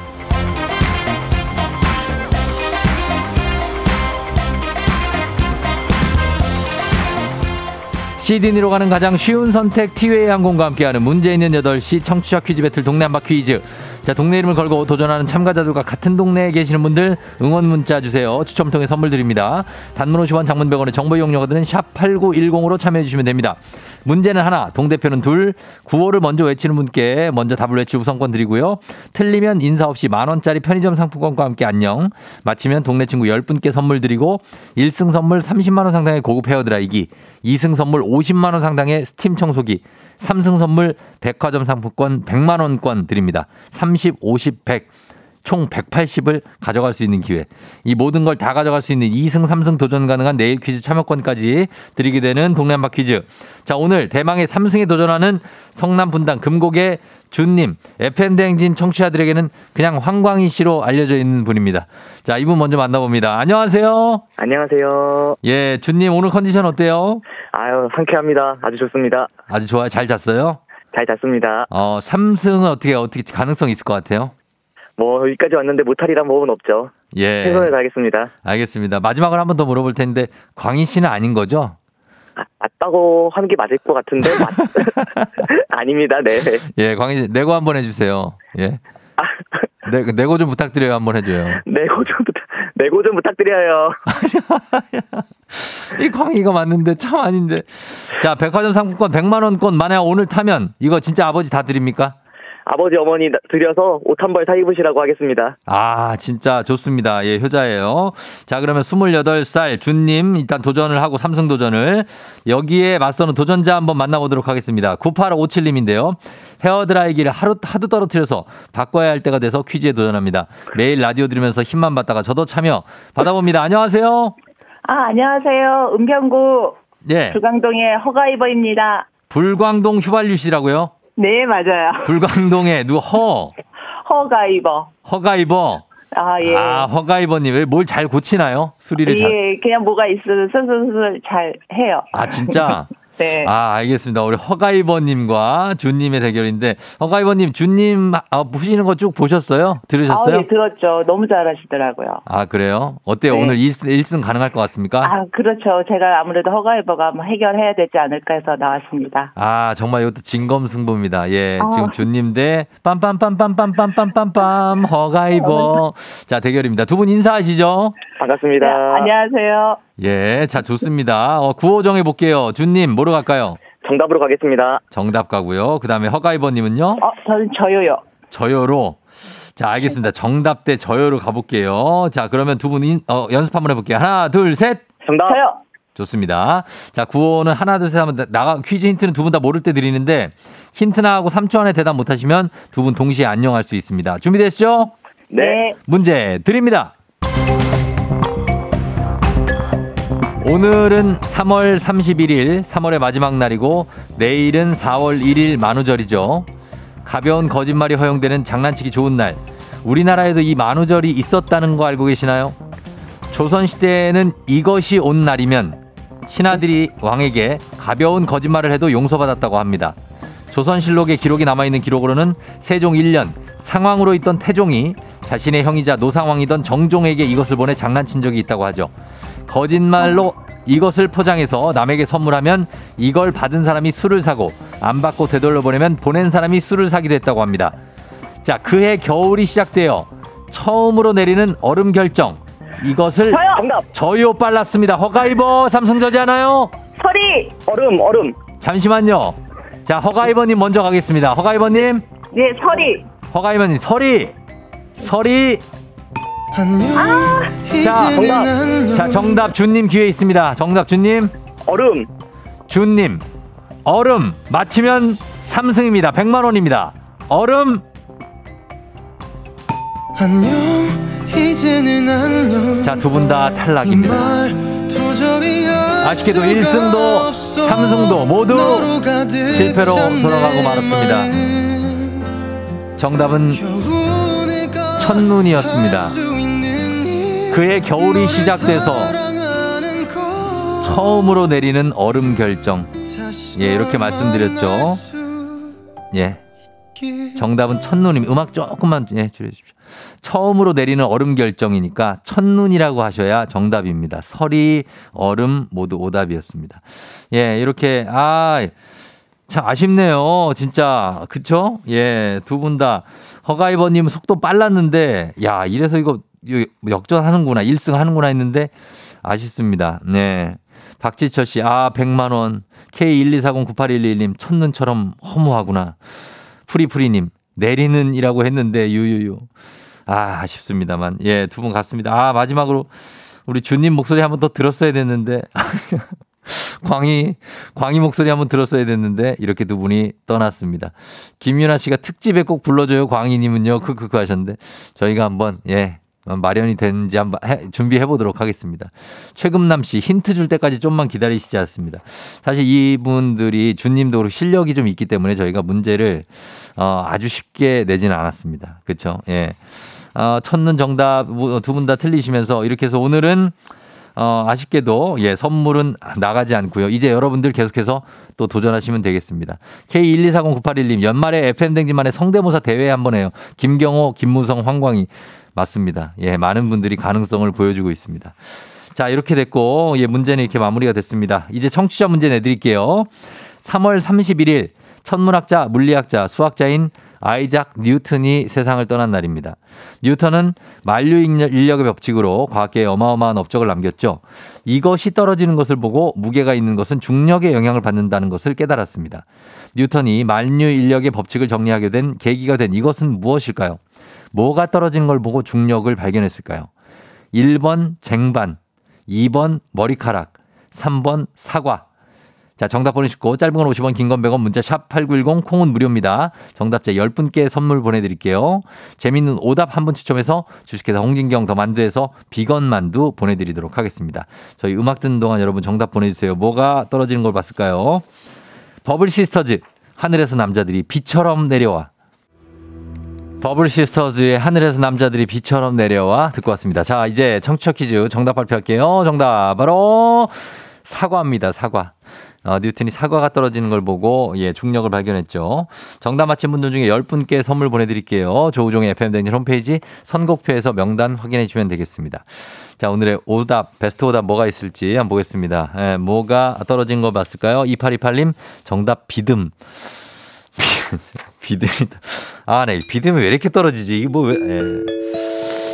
시드니로 가는 가장 쉬운 선택 티웨이 항공과 함께하는 문제 있는 여덟 시 청취자 퀴즈 배틀 동네 한바 퀴즈. 자, 동네 이름을 걸고 도전하는 참가자들과 같은 동네에 계시는 분들 응원 문자 주세요. 추첨을 통해 선물 드립니다. 단문 오십 원 장문 백 원의 정보 이용료가 드는 샵 팔구일공으로 참여해 주시면 됩니다. 문제는 하나, 동대표는 둘, 구호를 먼저 외치는 분께 먼저 답을 외칠 우선권 드리고요. 틀리면 인사 없이 만 원짜리 편의점 상품권과 함께 안녕. 마치면 동네 친구 열 분께 선물 드리고 일 승 선물 삼십만 원 상당의 고급 헤어드라이기, 이 승 선물 오십만 원 상당의 스팀 청소기, 삼 승 선물 백화점 상품권 백만 원권 드립니다. 삼십, 오십, 백 총 백팔십을 가져갈 수 있는 기회. 이 모든 걸 다 가져갈 수 있는 이 승, 삼 승 도전 가능한 내일 퀴즈 참여권까지 드리게 되는 동네 한바 퀴즈. 자, 오늘 대망의 삼 승에 도전하는 성남 분당 금곡의 준님, 에프엠 대행진 청취자들에게는 그냥 황광희 씨로 알려져 있는 분입니다. 자, 이분 먼저 만나봅니다. 안녕하세요. 안녕하세요. 예, 준님 오늘 컨디션 어때요? 아유, 상쾌합니다. 아주 좋습니다. 아주 좋아요. 잘 잤어요? 잘 잤습니다. 어, 삼승은 어떻게, 어떻게 가능성 있을 것 같아요? 뭐, 여기까지 왔는데 못하리란 법은 없죠. 예. 최선을 다하겠습니다. 알겠습니다. 마지막으로 한 번 더 물어볼 텐데, 광희 씨는 아닌 거죠? 아, 맞다고 하는 게 맞을 것 같은데 아닙니다. 네. 예, 광희 씨 내고 한번 해주세요. 예. 아, 내 내고 좀 부탁드려요. 한번 해줘요. 내고 좀 부탁. 내고 좀 부탁드려요. 이 광희가 맞는데 참 아닌데. 자, 백화점 상품권 백만 원권 만약 오늘 타면 이거 진짜 아버지 다 드립니까? 아버지 어머니 드려서 옷 한 벌 사 입으시라고 하겠습니다. 아, 진짜 좋습니다. 예, 효자예요. 자, 그러면 스물여덟 살 준님 일단 도전을 하고 삼성 도전을 여기에 맞서는 도전자 한번 만나보도록 하겠습니다. 구팔오칠님인데요. 헤어드라이기를 하루, 하도 떨어뜨려서 바꿔야 할 때가 돼서 퀴즈에 도전합니다. 매일 라디오 들으면서 힘만 받다가 저도 참여 받아봅니다. 안녕하세요. 아, 안녕하세요. 은평구 예. 불광동의 허가이버입니다. 불광동 휘발유씨라고요? 네, 맞아요. 불광동에 누 허 허가이버 허가이버 아 예. 아 허가이버님 왜 뭘 잘 고치나요? 수리를 잘. 예, 그냥 뭐가 있으면 슬슬슬 잘 해요. 아 진짜. 네. 아 알겠습니다. 우리 허가이버님과 준님의 대결인데 허가이버님 준님 아, 부시는 거 쭉 보셨어요? 들으셨어요? 아, 네, 들었죠. 너무 잘하시더라고요. 아 그래요? 어때요? 네. 오늘 일 승 가능할 것 같습니까? 아 그렇죠. 제가 아무래도 허가이버가 해결해야 되지 않을까 해서 나왔습니다. 아 정말 이것도 진검승부입니다. 예, 아. 지금 준님 대 빰빰빰빰빰빰빰빰빰 허가이버 자 대결입니다. 두 분 인사하시죠. 반갑습니다. 네, 안녕하세요. 예, 자 좋습니다. 어, 구호 정해볼게요. 준님 뭐로 갈까요? 정답으로 가겠습니다. 정답 가고요. 그 다음에 허가이버님은요? 어, 저는 저요요. 저요로. 자, 알겠습니다. 정답 대 저요로 가볼게요. 자, 그러면 두 분 어, 연습 한번 해볼게요. 하나, 둘, 셋. 정답. 저요. 좋습니다. 자, 구호는 하나, 둘, 셋 하면 나가 퀴즈 힌트는 두 분 다 모를 때 드리는데 힌트나 하고 삼 초 안에 대답 못하시면 두 분 동시에 안녕할 수 있습니다. 준비되시죠? 네. 문제 드립니다. 오늘은 삼월 삼십일일, 삼월의 마지막 날이고 내일은 사월 일일 만우절이죠. 가벼운 거짓말이 허용되는 장난치기 좋은 날. 우리나라에도 이 만우절이 있었다는 거 알고 계시나요? 조선시대에는 이것이 온 날이면 신하들이 왕에게 가벼운 거짓말을 해도 용서받았다고 합니다. 조선실록에 기록이 남아있는 기록으로는 세종 일 년 상왕으로 있던 태종이 자신의 형이자 노상왕이던 정종에게 이것을 보내 장난친 적이 있다고 하죠. 거짓말로 이것을 포장해서 남에게 선물하면 이걸 받은 사람이 술을 사고 안 받고 되돌려보내면 보낸 사람이 술을 사기도 했다고 합니다. 자, 그해 겨울이 시작되어 처음으로 내리는 얼음 결정. 이것을 저요, 저요 빨랐습니다. 허가이버 삼성 저지하나요? 서리 얼음 얼음 잠시만요. 자, 허가이버님 먼저 가겠습니다. 허가이버님 네 서리 허가이버님 서리 서리 아~ 자, 정답. 자, 정답 준님 기회 있습니다. 정답 준님 얼음 준님 얼음 맞히면 삼승입니다. 백만 원입니다. 얼음 안녕 이제는 안녕 자, 두 분 다 탈락입니다. 아쉽게도 일 승도 삼 승도 모두 실패로 돌아가고 말았습니다. 정답은 첫눈이었습니다. 그해 겨울이 시작돼서 처음으로 내리는 얼음 결정. 예, 이렇게 말씀드렸죠. 예. 정답은 첫눈입니다. 음악 조금만 예, 줄여주십시오. 처음으로 내리는 얼음 결정이니까 첫눈이라고 하셔야 정답입니다. 서리, 얼음 모두 오답이었습니다. 예, 이렇게 아... 참 아쉽네요. 진짜. 그쵸? 예, 두 분 다. 허가이버님 속도 빨랐는데 야, 이래서 이거 역전하는구나. 일 승 하는구나 했는데 아쉽습니다. 네. 박지철 씨. 아, 백만 원. 케이 일이사공구팔일이일님. 첫눈처럼 허무하구나. 프리프리님. 내리는 이라고 했는데 유유유. 아, 아쉽습니다만. 예, 두 분 갔습니다. 아, 마지막으로 우리 주님 목소리 한번 더 들었어야 됐는데. 광희, 광희 목소리 한번 들었어야 됐는데 이렇게 두 분이 떠났습니다. 김윤아 씨가 특집에 꼭 불러줘요. 광희님은요. 크크크 하셨는데 저희가 한번 예 마련이 되는지 한번 해, 준비해 보도록 하겠습니다. 최금남 씨, 힌트 줄 때까지 좀만 기다리시지 않습니다. 사실 이분들이 주님도 그렇고 실력이 좀 있기 때문에 저희가 문제를 어, 아주 쉽게 내지는 않았습니다. 그렇죠? 예. 어, 첫눈 정답 두 분 다 틀리시면서 이렇게 해서 오늘은 어, 아쉽게도 예, 선물은 나가지 않고요. 이제 여러분들 계속해서 또 도전하시면 되겠습니다. 케이 일이사공구팔일님 연말에 에프엠 댕진만의 성대모사 대회 한번 해요. 김경호, 김무성, 황광희. 맞습니다. 예, 많은 분들이 가능성을 보여주고 있습니다. 자, 이렇게 됐고 예, 문제는 이렇게 마무리가 됐습니다. 이제 청취자 문제 내드릴게요. 삼월 삼십일일 천문학자, 물리학자, 수학자인 아이작 뉴턴이 세상을 떠난 날입니다. 뉴턴은 만류 인력의 법칙으로 과학계에 어마어마한 업적을 남겼죠. 이것이 떨어지는 것을 보고 무게가 있는 것은 중력의 영향을 받는다는 것을 깨달았습니다. 뉴턴이 만류 인력의 법칙을 정리하게 된 계기가 된 이것은 무엇일까요? 뭐가 떨어진 걸 보고 중력을 발견했을까요? 일 번 쟁반, 이 번 머리카락, 삼 번 사과. 자, 정답 보내주시고 짧은 건 오십 원, 긴 건 백 원, 문자 샵 팔구일공, 콩은 무료입니다. 정답자 열 분께 선물 보내드릴게요. 재미있는 오답 한 분 추첨해서 주식회사 홍진경 더 만두에서 비건 만두 보내드리도록 하겠습니다. 저희 음악 듣는 동안 여러분 정답 보내주세요. 뭐가 떨어지는 걸 봤을까요? 버블 시스터즈, 하늘에서 남자들이 비처럼 내려와. 버블 시스터즈의 하늘에서 남자들이 비처럼 내려와 듣고 왔습니다. 자, 이제 청취자 퀴즈 정답 발표할게요. 정답 바로 사과입니다. 사과. 어, 뉴턴이 사과가 떨어지는 걸 보고 예, 중력을 발견했죠. 정답 맞힌 분들 중에 열 분께 선물 보내드릴게요. 조우종의 에프엠 댕진 홈페이지 선곡표에서 명단 확인해 주시면 되겠습니다. 자, 오늘의 오답, 베스트 오답 뭐가 있을지 한번 보겠습니다. 예, 뭐가 떨어진 거 봤을까요? 이팔이팔님 정답 비듬. 비듬이다. 아, 네. 비듬이 왜 이렇게 떨어지지? 이게 뭐 왜... 예.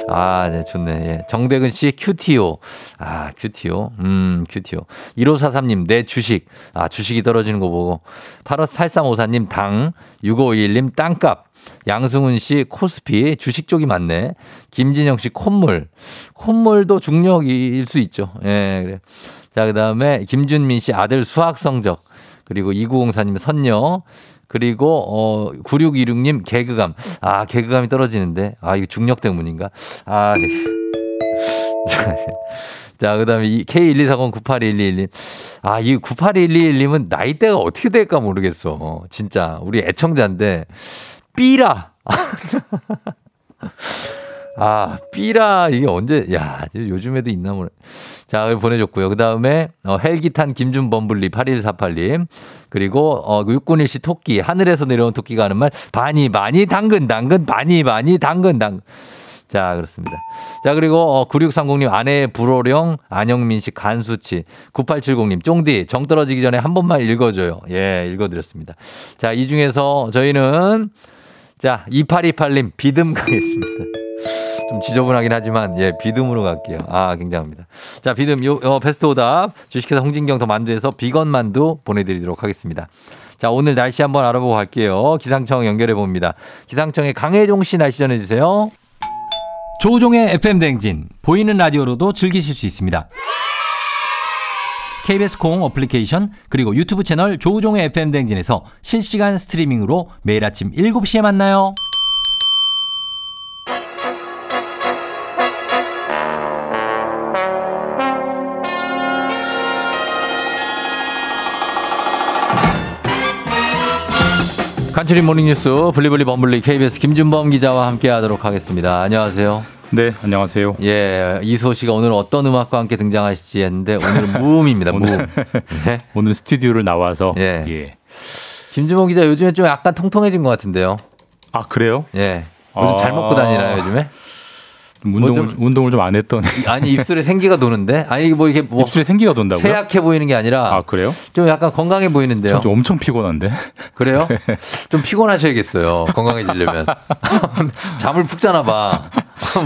아, 네, 좋네. 예. 정대근 씨, 큐티오. 아, 큐티오. 음, 큐티오. 일오사삼님, 내 주식. 아, 주식이 떨어지는 거 보고. 팔삼오사님, 당. 육오이일님, 땅값. 양승훈 씨, 코스피. 주식 쪽이 맞네. 김진영 씨, 콧물. 콧물도 중력일 수 있죠. 예, 그래. 자, 그 다음에 김준민 씨, 아들 수학 성적. 그리고 이구공사님, 선녀. 그리고 어, 구육이육님 개그감. 아, 개그감이 떨어지는데. 아, 이거 중력 때문인가? 아, 네. 자, 그 다음에 케이 일이사공구팔일이일님. 아, 이 구팔일이일님은 나이대가 어떻게 될까 모르겠어. 어, 진짜 우리 애청자인데 삐라. 아, 삐라 이게 언제? 야, 요즘에도 있나 모르. 자, 보내줬고요. 그 다음에 어, 헬기탄 김준범블리 팔일사팔님. 그리고 어, 육군일시 토끼, 하늘에서 내려온 토끼가 하는 말 바니 바니 당근 당근 바니 바니 당근 당근. 자, 그렇습니다. 자, 그리고 어, 구육삼공님 아내의 불호령, 안영민 씨 간수치, 구팔칠공님 쫑디 정 떨어지기 전에 한 번만 읽어줘요. 예, 읽어드렸습니다. 자, 이 중에서 저희는 자 이팔이팔님 비듬 가겠습니다. 좀 지저분하긴 하지만 예, 비듬으로 갈게요. 아, 굉장합니다. 자, 비듬 요, 요 베스트 오답 주식회사 홍진경 더 만두에서 비건 만두 보내드리도록 하겠습니다. 자, 오늘 날씨 한번 알아보고 갈게요. 기상청 연결해 봅니다. 기상청의 강혜종 씨 날씨 전해주세요. 조우종의 에프엠 대행진 보이는 라디오로도 즐기실 수 있습니다. 케이비에스 콩 어플리케이션 그리고 유튜브 채널 조우종의 에프엠 대행진에서 실시간 스트리밍으로 매일 아침 일곱 시에 만나요. 간추린 모닝뉴스 블리블리 범블리 케이비에스 김준범 기자와 함께하도록 하겠습니다. 안녕하세요. 네, 안녕하세요. 예, 이소 씨가 오늘 어떤 음악과 함께 등장하실지 했는데 오늘은 무음입니다. 무음. 오늘, 네. 오늘 스튜디오를 나와서. 예. 예. 김준범 기자 요즘에 좀 약간 통통해진 것 같은데요. 아, 그래요? 예. 요즘 아... 잘 먹고 다니나요 요즘에? 좀 운동을 뭐 좀, 운동을 좀 안 했던. 아니, 입술에 생기가 도는데. 아니, 뭐 이게 뭐 입술에 생기가 돈다고요? 새약해 보이는 게 아니라. 아, 그래요? 좀 약간 건강해 보이는데요. 저 좀 엄청 피곤한데. 그래요? 네. 좀 피곤하셔야겠어요. 건강해지려면. 잠을 푹 자나 봐.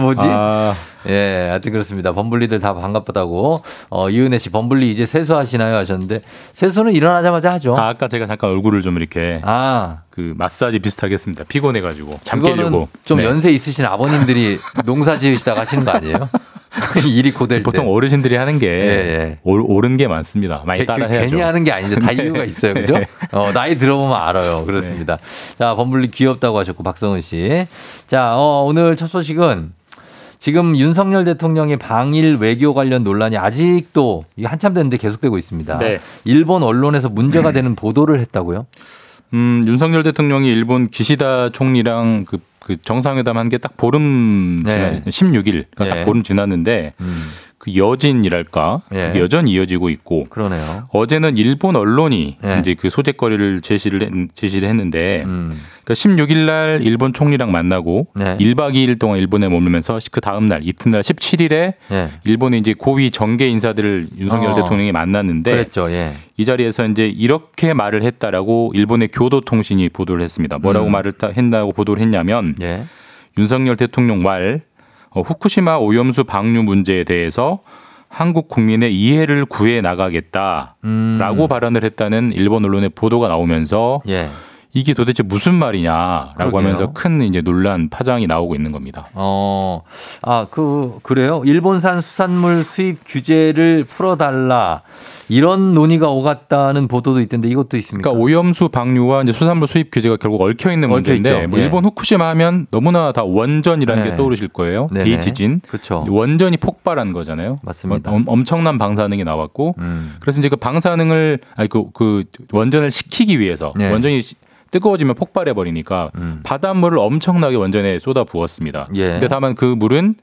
뭐지? 아... 예, 하여튼 그렇습니다. 범블리들 다 반갑다고. 어, 이은혜 씨, 범블리 이제 세수하시나요? 하셨는데, 세수는 일어나자마자 하죠. 아, 아까 제가 잠깐 얼굴을 좀 이렇게. 아. 그, 마사지 비슷하게 했습니다. 피곤해가지고. 잠 깨려고. 좀 네. 연세 있으신 아버님들이 농사 지으시다가 하시는 거 아니에요? 일이 고될 보통 때. 보통 어르신들이 하는 게. 예, 예. 오, 옳은 게 많습니다. 많이 따라해야죠. 괜히 하는 게 아니죠. 다 네. 이유가 있어요. 그죠? 어, 나이 들어보면 알아요. 그렇습니다. 네. 자, 범블리 귀엽다고 하셨고, 박성은 씨. 자, 어, 오늘 첫 소식은 지금 윤석열 대통령의 방일 외교 관련 논란이 아직도 이게 한참 됐는데 계속되고 있습니다. 네. 일본 언론에서 문제가 되는 보도를 했다고요? 음, 윤석열 대통령이 일본 기시다 총리랑 그, 그 정상회담 한 게 딱 보름 지난, 네. 십육 일. 그러니까 네. 딱 보름 지났는데 음. 그 여진이랄까? 예. 그게 여전히 이어지고 있고. 그러네요. 어제는 일본 언론이 예. 이제 그 소재거리를 제시를, 했, 제시를 했는데 음. 그러니까 십육 일 날 일본 총리랑 만나고 예. 일 박 이 일 동안 일본에 머물면서 그 다음 날 이튿날 십칠 일에 예. 일본의 이제 고위 정계 인사들을 윤석열 어. 대통령이 만났는데 그랬죠. 예. 이 자리에서 이제 이렇게 말을 했다라고 일본의 교도통신이 보도를 했습니다. 뭐라고 음. 말을 했다고 보도를 했냐면 예. 윤석열 대통령 왈 어, 후쿠시마 오염수 방류 문제에 대해서 한국 국민의 이해를 구해 나가겠다라고 음. 발언을 했다는 일본 언론의 보도가 나오면서 예. 이게 도대체 무슨 말이냐라고 그러게요. 하면서 큰 이제 논란 파장이 나오고 있는 겁니다. 어, 아, 그 그래요? 일본산 수산물 수입 규제를 풀어달라. 이런 논의가 오갔다는 보도도 있던데 이것도 있습니까? 그러니까 오염수 방류와 이제 수산물 수입 규제가 결국 얽혀 있는 문제인데 뭐 예. 일본 후쿠시마 하면 너무나 다 원전이라는 네. 게 떠오르실 거예요. 네네. 대지진. 그렇죠. 원전이 폭발한 거잖아요. 맞습니다. 어, 엄청난 방사능이 나왔고 음. 그래서 이제 그 방사능을 아니 그, 그 원전을 식히기 위해서 네. 원전이 뜨거워지면 폭발해 버리니까 음. 바닷물을 엄청나게 원전에 쏟아 부었습니다. 그런데 예. 다만 그 물은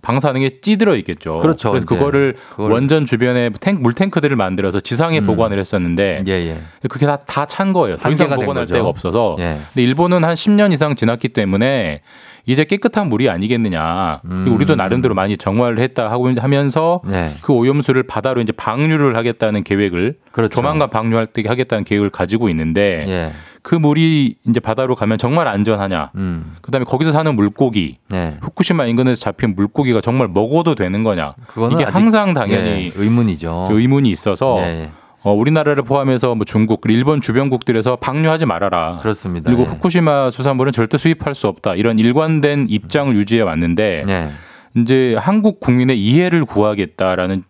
방사능에 찌들어 있겠죠. 그렇죠. 그래서 네. 그거를 그걸... 원전 주변에 탱, 물탱크들을 만들어서 지상에 음. 보관을 했었는데 예, 예. 그게 다 다 찬 거예요. 더 이상 보관할 데가 없어서. 예. 근데 일본은 한 십 년 이상 지났기 때문에 이제 깨끗한 물이 아니겠느냐. 음. 우리도 나름대로 많이 정화를 했다 하고 하면서 네. 그 오염수를 바다로 이제 방류를 하겠다는 계획을 그렇죠. 조만간 방류할 때 하겠다는 계획을 가지고 있는데 예. 그 물이 이제 바다로 가면 정말 안전하냐. 음. 그다음에 거기서 사는 물고기, 네. 후쿠시마 인근에서 잡힌 물고기가 정말 먹어도 되는 거냐. 이게 항상 당연히 예, 의문이죠. 그 의문이 있어서. 예. 어, 우리나라를 포함해서 뭐 중국, 그리고 일본 주변국들에서 방류하지 말아라. 그렇습니다. 그리고 예. 후쿠시마 수산물은 절대 수입할 수 없다. 이런 일관된 입장을 유지해 왔는데 예. 이제 한국 국민의 이해를 구하겠다라는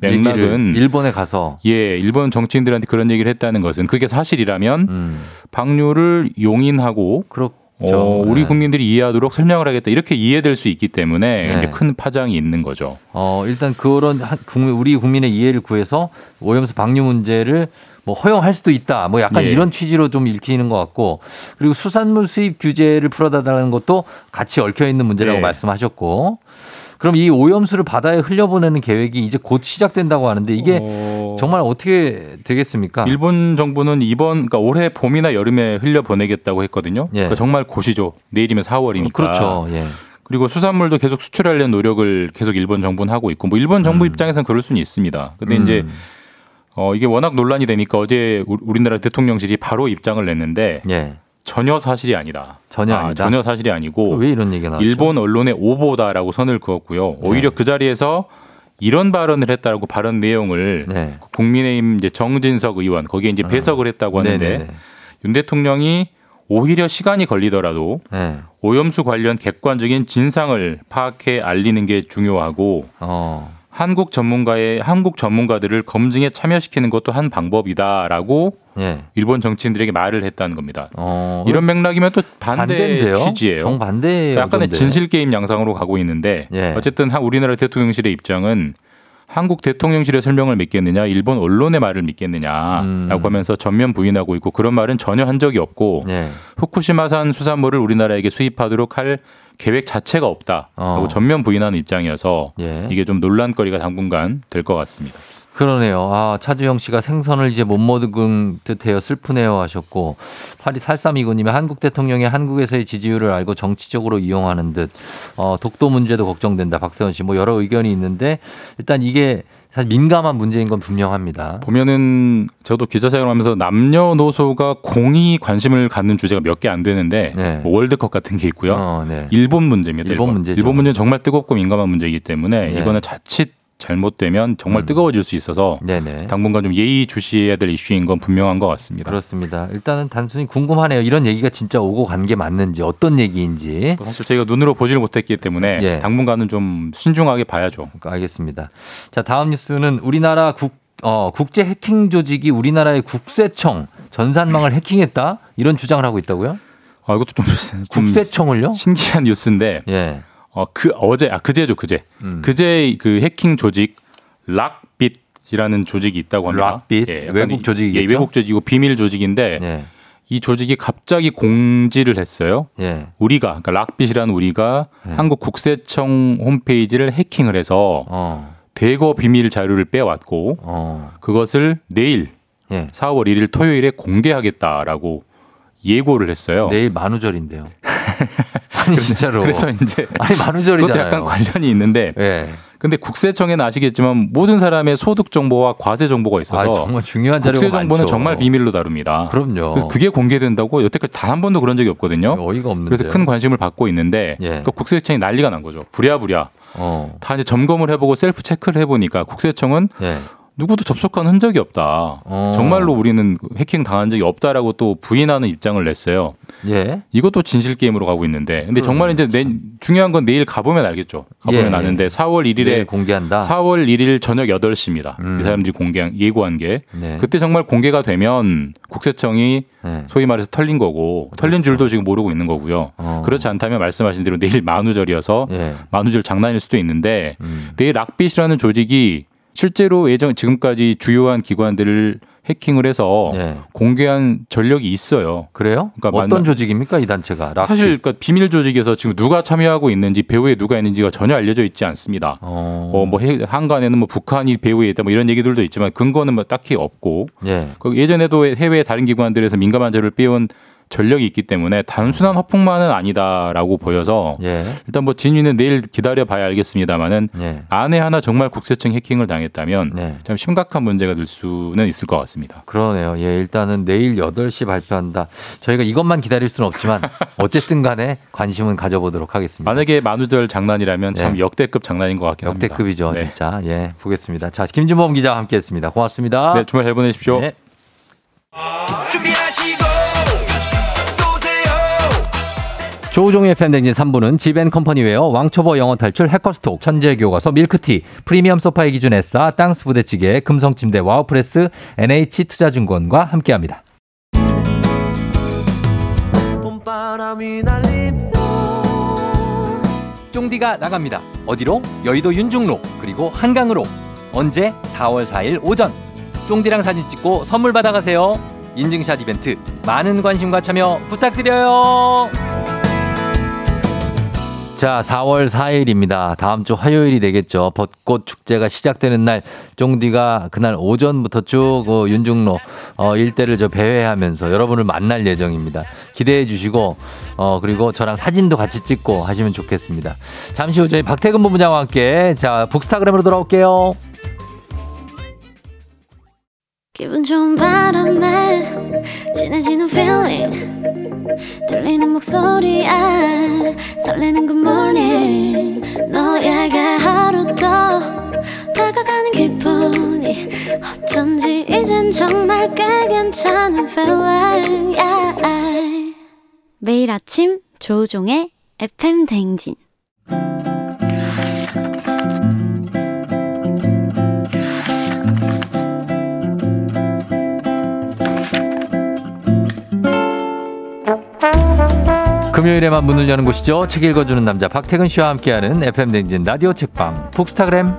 맥락은 일본에 가서 예, 일본 정치인들한테 그런 얘기를 했다는 것은 그게 사실이라면 음. 방류를 용인하고 그렇 그렇죠. 어, 우리 국민들이 이해하도록 설명을 하겠다. 이렇게 이해될 수 있기 때문에 네. 이제 큰 파장이 있는 거죠. 어, 일단 그런 우리 국민의 이해를 구해서 오염수 방류 문제를 뭐 허용할 수도 있다. 뭐 약간 예. 이런 취지로 좀 읽히는 것 같고 그리고 수산물 수입 규제를 풀어달라는 것도 같이 얽혀 있는 문제라고 예. 말씀하셨고 그럼 이 오염수를 바다에 흘려보내는 계획이 이제 곧 시작된다고 하는데 이게 어... 정말 어떻게 되겠습니까? 일본 정부는 이번 그러니까 올해 봄이나 여름에 흘려보내겠다고 했거든요. 예. 그러니까 정말 곧이죠. 내일이면 사월이니까. 그렇죠. 예. 그리고 수산물도 계속 수출하려는 노력을 계속 일본 정부는 하고 있고 뭐 일본 정부 음. 입장에서는 그럴 수는 있습니다. 근데 음. 이제 어 이게 워낙 논란이 되니까 어제 우리나라 대통령실이 바로 입장을 냈는데 예. 전혀 사실이 아니다. 전혀 아, 아니다. 전혀 사실이 아니고 왜 이런 얘기가 나왔죠? 일본 언론의 오보다라고 선을 그었고요. 오히려 네. 그 자리에서 이런 발언을 했다라고 발언 내용을 네. 국민의힘 이제 정진석 의원 거기에 이제 배석을 했다고 하는데 네. 윤 대통령이 오히려 시간이 걸리더라도 네. 오염수 관련 객관적인 진상을 파악해 알리는 게 중요하고 어. 한국 전문가의 한국 전문가들을 검증에 참여시키는 것도 한 방법이다라고 예. 일본 정치인들에게 말을 했다는 겁니다. 어, 이런 맥락이면 또 반대 반대인데요? 취지예요. 정반대예요. 약간의 진실 게임 양상으로 가고 있는데 예. 어쨌든 우리나라 대통령실의 입장은 한국 대통령실의 설명을 믿겠느냐, 일본 언론의 말을 믿겠느냐라고 음. 하면서 전면 부인하고 있고 그런 말은 전혀 한 적이 없고 예. 후쿠시마산 수산물을 우리나라에게 수입하도록 할 계획 자체가 없다라고 어. 전면 부인하는 입장이어서 예. 이게 좀 논란거리가 당분간 될 것 같습니다. 그러네요. 아, 차주영 씨가 생선을 이제 못 먹은 듯해요. 슬프네요 하셨고 팔이팔삼이구님이 한국 대통령이 한국에서의 지지율을 알고 정치적으로 이용하는 듯 어, 독도 문제도 걱정된다. 박세원 씨 뭐 여러 의견이 있는데 일단 이게 사실 민감한 문제인 건 분명합니다. 보면은 저도 기자 생활하면서 남녀노소가 공히 관심을 갖는 주제가 몇 개 안 되는데 네. 뭐 월드컵 같은 게 있고요. 어, 네. 일본 문제입니다. 일본, 일본 문제죠. 일본 문제는 정말 뜨겁고 민감한 문제이기 때문에 네. 이거는 자칫 잘못되면 정말 음. 뜨거워질 수 있어서 네네. 당분간 좀 예의 주시해야 될 이슈인 건 분명한 것 같습니다. 그렇습니다. 일단은 단순히 궁금하네요. 이런 얘기가 진짜 오고 간 게 맞는지 어떤 얘기인지. 사실 저희가 눈으로 보질 못했기 때문에 예. 당분간은 좀 신중하게 봐야죠. 알겠습니다. 자, 다음 뉴스는 우리나라 국, 어, 국제 해킹 조직이 우리나라의 국세청 전산망을 해킹했다 이런 주장을 하고 있다고요? 아, 이것도 좀, 좀 국세청을요? 신기한 뉴스인데. 예. 어, 그 어제 아 그제죠 그제 음. 그제 그 해킹 조직 락빗이라는 조직이 있다고 합니다. 락빗 예, 외국 조직이죠. 예, 외국 조직이고 비밀 조직인데 예. 이 조직이 갑자기 공지를 했어요. 예. 우리가 그러니까 락빗이라는 우리가 예. 한국 국세청 홈페이지를 해킹을 해서 어. 대거 비밀 자료를 빼왔고 어. 그것을 내일 예. 사월 일일 토요일에 공개하겠다라고 예고를 했어요. 내일 만우절인데요. 아니 진짜로. 그래서 이제 아니 만우절이잖아요. 그것도 약간 관련이 있는데. 예. 근데 국세청에는 아시겠지만 모든 사람의 소득 정보와 과세 정보가 있어서 아, 정말 중요한 자료가 국세 정보는 많죠. 정말 비밀로 다룹니다. 그럼요. 그래서 그게 공개된다고 여태까지 단 한 번도 그런 적이 없거든요. 어이가 없는데. 그래서 큰 관심을 받고 있는데 예. 그 국세청이 난리가 난 거죠. 부랴부랴. 어. 다 이제 점검을 해보고 셀프 체크를 해보니까 국세청은 예. 누구도 접촉한 흔적이 없다. 어. 정말로 우리는 해킹 당한 적이 없다라고 또 부인하는 입장을 냈어요. 예. 이것도 진실 게임으로 가고 있는데, 근데 정말 이제 내, 중요한 건 내일 가보면 알겠죠. 가보면 예. 아는데 사월 일일에 공개한다. 사월 일일 저녁 여덟 시입니다. 음. 이 사람들이 공개 예고한 게 네. 그때 정말 공개가 되면 국세청이 네. 소위 말해서 털린 거고 털린 줄도 지금 모르고 있는 거고요. 어. 그렇지 않다면 말씀하신 대로 내일 만우절이어서 예. 만우절 장난일 수도 있는데 음. 내일 락빗이라는 조직이 실제로 예전 지금까지 주요한 기관들을 해킹을 해서 예. 공개한 전력이 있어요. 그래요? 그러니까 어떤 만나... 조직입니까 이 단체가? 락핏. 사실 그러니까 비밀 조직에서 지금 누가 참여하고 있는지 배후에 누가 있는지가 전혀 알려져 있지 않습니다. 어. 어, 뭐 한간에는 뭐 북한이 배후에 있다 뭐 이런 얘기들도 있지만 근거는 뭐 딱히 없고 예. 예전에도 해외 다른 기관들에서 민감한 자료를 빼온 전력이 있기 때문에 단순한 허풍만은 아니다라고 보여서 예. 일단 뭐 진위는 내일 기다려봐야 알겠습니다만은 예. 안에 하나 정말 국세청 해킹을 당했다면 예. 참 심각한 문제가 될 수는 있을 것 같습니다. 그러네요. 예, 일단은 내일 여덟 시 발표한다. 저희가 이것만 기다릴 수는 없지만 어쨌든 간에 관심은 가져보도록 하겠습니다. 만약에 만우절 장난이라면 참 예. 역대급 장난인 것 같긴 합니다. 역대급이죠. 네. 진짜. 예, 보겠습니다. 자, 김준범 기자와 함께했습니다. 고맙습니다. 네, 주말 잘 보내십시오. 네. 조우종의 팬댕진 삼 부는 지벤컴퍼니웨어, 왕초보 영어탈출, 해커스톡, 천재교과서, 밀크티, 프리미엄 소파의 기준 에싸, 땅스 부대찌개, 금성침대, 와우프레스, 엔에이치투자증권과 함께합니다. 쫑디가 나갑니다. 어디로? 여의도 윤중로 그리고 한강으로. 언제? 사월 사일 오전. 쫑디랑 사진 찍고 선물 받아가세요. 인증샷 이벤트 많은 관심과 참여 부탁드려요. 자, 사월 사일입니다. 다음 주 화요일이 되겠죠. 벚꽃 축제가 시작되는 날, 쫑디가 그날 오전부터 쭉 어, 윤중로 어, 일대를 저 배회하면서 여러분을 만날 예정입니다. 기대해 주시고, 어, 그리고 저랑 사진도 같이 찍고 하시면 좋겠습니다. 잠시 후 저희 박태근 본부장과 함께, 자, 북스타그램으로 돌아올게요. 기분 좋은 바람에 진해지는 feeling 들리는 목소리에 설레는 good morning 너에게 하루 더 다가가는 기분이 어쩐지 이젠 정말 꽤 괜찮은 feeling yeah. 매일 아침 조우종의 에프엠 대행진 금요일에만 문을 여는 곳이죠. 책 읽어주는 남자 박태근 씨와 함께하는 에프엠 댕진 라디오 책방 북스타그램.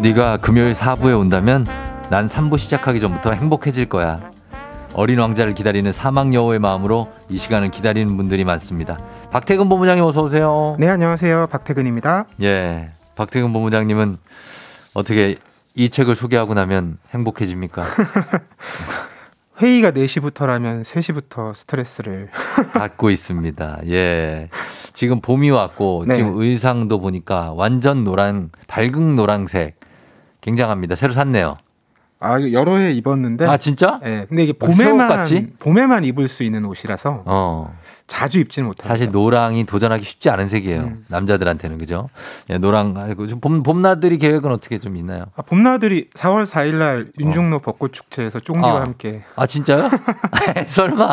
네가 금요일 사 부에 온다면 난 삼 부 시작하기 전부터 행복해질 거야. 어린 왕자를 기다리는 사막 여우의 마음으로 이 시간을 기다리는 분들이 많습니다. 박태근 본부장님 어서 오세요. 네, 안녕하세요. 박태근입니다. 예, 박태근 본부장님은 어떻게 이 책을 소개하고 나면 행복해집니까? 회의가 네 시부터라면 세 시부터 스트레스를 받고 있습니다. 예, 지금 봄이 왔고 네. 지금 의상도 보니까 완전 노란, 밝은 노란색 굉장합니다. 새로 샀네요. 아, 여러 해 입었는데. 아, 진짜? 네. 근데 이게 봄에만 같이? 봄에만 입을 수 있는 옷이라서 어. 자주 입지는 못해요. 사실 노랑이 도전하기 쉽지 않은 색이에요. 음. 남자들한테는 그죠? 예, 노랑 봄 봄나들이 계획은 어떻게 좀 있나요? 아, 봄나들이 사월 사일 날 윤중로 어. 벚꽃 축제에서 쫑디와 아. 함께. 아, 진짜요? 설마.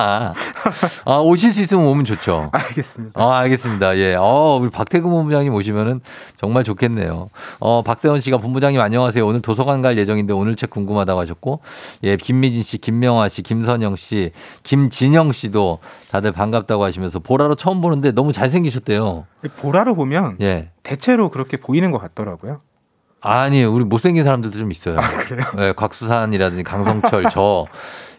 아, 오실 수 있으면 오면 좋죠. 알겠습니다. 아, 알겠습니다. 예. 어, 우리 박태근 본부장님 오시면은 정말 좋겠네요. 어, 박세원 씨가 본부장님 안녕하세요. 오늘 도서관 갈 예정인데 오늘 책 궁금 하다고 하셨고, 예, 김미진 씨, 김명화 씨, 김선영 씨, 김진영 씨도 다들 반갑다고 하시면서 보라로 처음 보는데 너무 잘생기셨대요. 보라로 보면 예. 대체로 그렇게 보이는 것 같더라고요. 아니, 우리 못생긴 사람들도 좀 있어요. 아, 그래요? 예, 곽수산이라든지 강성철 저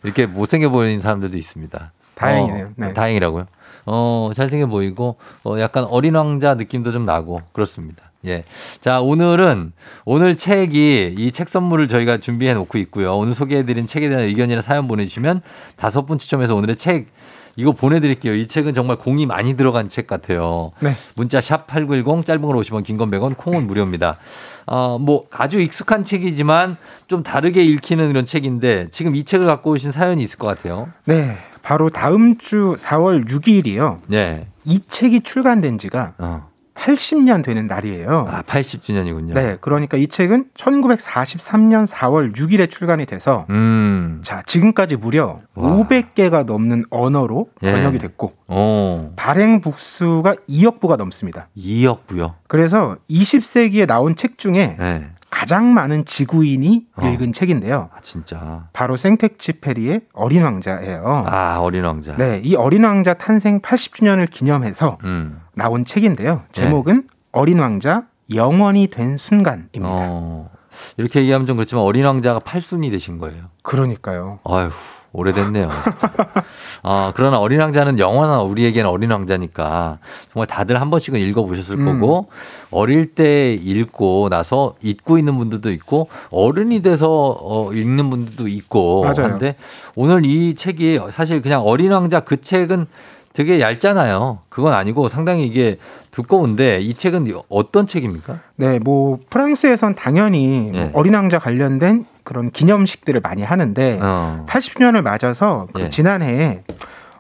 이렇게 못생겨 보이는 사람들도 있습니다. 다행이네요. 어, 네. 다행이라고요. 어, 잘생겨 보이고 어, 약간 어린 왕자 느낌도 좀 나고 그렇습니다. 예. 자, 오늘은 오늘 책이 이 책 선물을 저희가 준비해 놓고 있고요. 오늘 소개해드린 책에 대한 의견이나 사연 보내주시면 다섯 분 추첨해서 오늘의 책 이거 보내드릴게요. 이 책은 정말 공이 많이 들어간 책 같아요. 네. 문자 샵 팔구일공, 짧은 걸 오십 원, 긴 건 백 원, 콩은 무료입니다. 어, 뭐 아주 익숙한 책이지만 좀 다르게 읽히는 이런 책인데 지금 이 책을 갖고 오신 사연이 있을 것 같아요. 네. 바로 다음 주 사월 육일이요. 네. 이 책이 출간된 지가 어. 팔십 년 되는 날이에요. 아, 팔십 주년이군요. 네, 그러니까 이 책은 천구백사십삼년 사월 육일에 출간이 돼서 음. 자, 지금까지 무려 와. 오백 개가 넘는 언어로 예. 번역이 됐고 오. 발행 부수가 이억 부가 넘습니다. 이억 부요? 그래서 이십 세기에 나온 책 중에 예. 가장 많은 지구인이 어. 읽은 책인데요. 아, 진짜. 바로 생텍쥐페리의 어린 왕자예요. 아, 어린 왕자. 네, 이 어린 왕자 탄생 팔십 주년을 기념해서 음. 나온 책인데요. 제목은 네. 어린 왕자 영원히 된 순간입니다. 어, 이렇게 얘기하면 좀 그렇지만 어린 왕자가 팔순이 되신 거예요. 그러니까요. 아휴, 오래됐네요. 어, 그러나 어린 왕자는 영원한 우리에게는 어린 왕자니까 정말 다들 한 번씩은 읽어보셨을 음. 거고 어릴 때 읽고 나서 잊고 있는 분들도 있고 어른이 돼서 어, 읽는 분들도 있고 맞아요. 한데 오늘 이 책이 사실 그냥 어린 왕자 그 책은 되게 얇잖아요. 그건 아니고 상당히 이게 두꺼운데 이 책은 어떤 책입니까? 네, 뭐 프랑스에선 당연히 예. 어린 왕자 관련된 그런 기념식들을 많이 하는데 어. 팔십 주년을 맞아서 예. 그 지난해에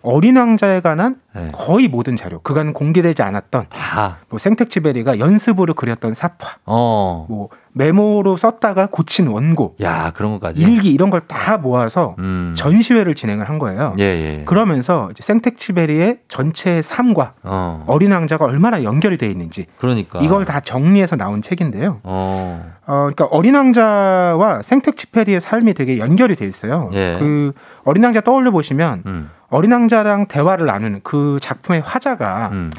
어린 왕자에 관한 예. 거의 모든 자료, 그간 공개되지 않았던 다. 뭐 생텍쥐페리가 연습으로 그렸던 삽화, 어. 뭐 메모로 썼다가 고친 원고, 야, 그런 것까지 일기 이런 걸 다 모아서 음. 전시회를 진행을 한 거예요. 예, 예. 그러면서 이제 생텍쥐페리의 전체 삶과 어. 어린 왕자가 얼마나 연결이 되어 있는지, 그러니까 이걸 다 정리해서 나온 책인데요. 어. 어, 그러니까 어린 왕자와 생텍쥐페리의 삶이 되게 연결이 돼 있어요. 예. 그 어린 왕자 떠올려 보시면 음. 어린 왕자랑 대화를 나누는 그 작품의 화자가. 음.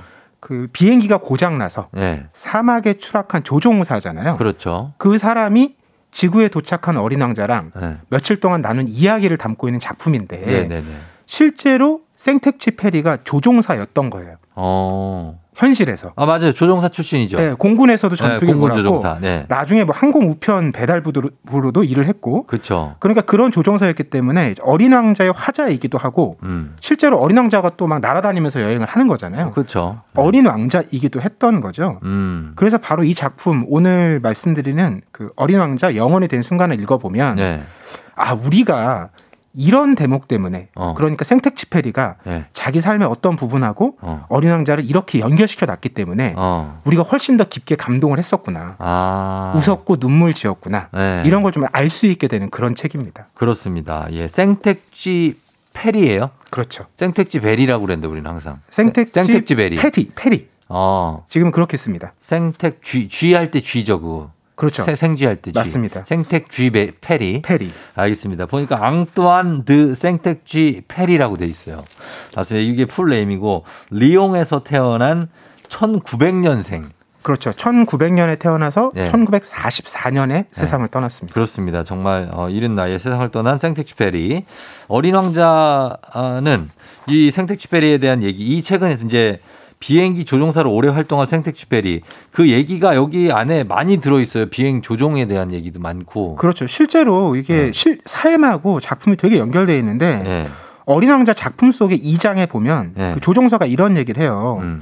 그 비행기가 고장나서 네. 사막에 추락한 조종사잖아요. 그렇죠. 그 사람이 지구에 도착한 어린 왕자랑 네. 며칠 동안 나눈 이야기를 담고 있는 작품인데 네, 네, 네. 실제로 생텍쥐페리가 조종사였던 거예요. 어... 현실에서. 아, 맞아요. 조종사 출신이죠. 네, 공군에서도 전투경보라고 네, 공군 네. 나중에 뭐 항공 우편 배달부로도 일을 했고. 그렇죠. 그러니까 그런 조종사였기 때문에 어린 왕자의 화자이기도 하고 음. 실제로 어린 왕자가 또 막 날아다니면서 여행을 하는 거잖아요. 그렇죠. 어린 왕자이기도 했던 거죠. 음. 그래서 바로 이 작품 오늘 말씀드리는 그 어린 왕자 영원히 된 순간을 읽어보면 네. 아, 우리가 이런 대목 때문에 어. 그러니까 생텍쥐페리가 예. 자기 삶의 어떤 부분하고 어. 어린 왕자를 이렇게 연결시켜 놨기 때문에 어. 우리가 훨씬 더 깊게 감동을 했었구나. 아. 웃었고 눈물 지었구나. 예. 이런 걸 좀 알 수 있게 되는 그런 책입니다. 그렇습니다. 예, 생텍쥐페리예요? 그렇죠. 생텍쥐페리라고 그랬는데 우리는 항상. 생텍쥐페리. 페리. 페리. 어. 지금 그렇게 씁니다. 생텍쥐. 쥐 할 때 쥐죠, 그거. 그렇죠. 생쥐할 때 쥐. 맞습니다. 생텍쥐페리. 페리. 알겠습니다. 보니까 앙뚜안 드 생텍쥐페리라고 돼 있어요. 맞습니다. 이게 풀네임이고 리옹에서 태어난 천구백년생. 그렇죠. 천구백년에 태어나서 네. 천구백사십사년에 네. 세상을 떠났습니다. 그렇습니다. 정말 어, 이른 나이에 세상을 떠난 생텍쥐페리. 어린 왕자는 이 생텍쥐페리에 대한 얘기. 이 책은 이제 비행기 조종사로 오래 활동한 생텍쥐페리 그 얘기가 여기 안에 많이 들어있어요. 비행 조종에 대한 얘기도 많고. 그렇죠. 실제로 이게 네. 실, 삶하고 작품이 되게 연결되어 있는데 네. 어린 왕자 작품 속의 이 장에 보면 네. 그 조종사가 이런 얘기를 해요. 음.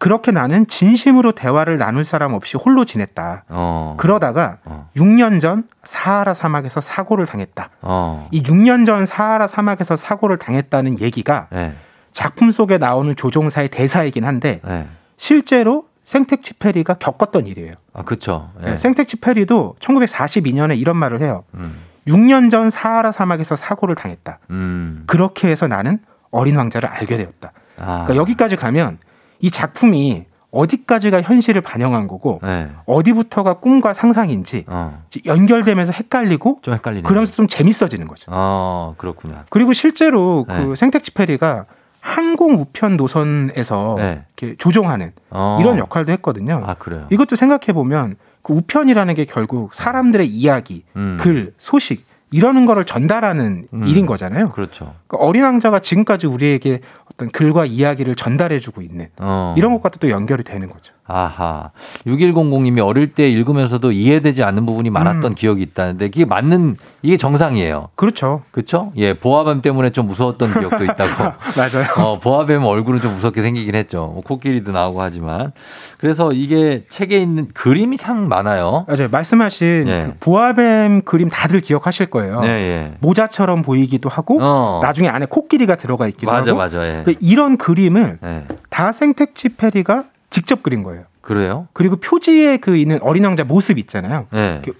그렇게 나는 진심으로 대화를 나눌 사람 없이 홀로 지냈다. 어. 그러다가 어. 육 년 전 사하라 사막에서 사고를 당했다. 어. 이 육 년 전 사하라 사막에서 사고를 당했다는 얘기가 네. 작품 속에 나오는 조종사의 대사이긴 한데 네. 실제로 생텍쥐페리가 겪었던 일이에요. 아, 그렇죠. 네. 네, 생텍쥐페리도 천구백사십이 년에 이런 말을 해요. 음. 육 년 전 사하라 사막에서 사고를 당했다. 음. 그렇게 해서 나는 어린 왕자를 알게 되었다. 아. 그러니까 여기까지 가면 이 작품이 어디까지가 현실을 반영한 거고 네. 어디부터가 꿈과 상상인지 어. 연결되면서 헷갈리고 좀 헷갈리네요. 그러면서 좀 재밌어지는 거죠. 아, 그렇구나. 그리고 실제로 네. 그 생텍쥐페리가 항공 우편 노선에서 네. 이렇게 조종하는 어. 이런 역할도 했거든요. 아, 그래요? 이것도 생각해 보면 그 우편이라는 게 결국 사람들의 이야기, 음. 글, 소식 이러는 거를 전달하는 음. 일인 거잖아요. 그렇죠. 그러니까 어린 왕자가 지금까지 우리에게 어떤 글과 이야기를 전달해주고 있는 어. 이런 것과도 또 연결이 되는 거죠. 아하. 육일공공님이 어릴 때 읽으면서도 이해되지 않는 부분이 많았던 음. 기억이 있다는데 이게 맞는, 이게 정상이에요. 그렇죠. 그렇죠? 예, 보아뱀 때문에 좀 무서웠던 기억도 있다고. 맞아요. 어, 보아뱀 얼굴은 좀 무섭게 생기긴 했죠. 코끼리도 나오고 하지만. 그래서 이게 책에 있는 그림이 참 많아요. 맞아요. 말씀하신 예. 그 보아뱀 그림 다들 기억하실 거예요. 네, 예. 모자처럼 보이기도 하고 어. 나중에 안에 코끼리가 들어가 있기도 맞아, 하고. 맞아, 맞아. 예. 이런 그림을 예. 다 생텍쥐페리가 직접 그린 거예요. 그래요? 그리고 표지에 그 있는 어린 왕자 모습 있잖아요. 네. 그,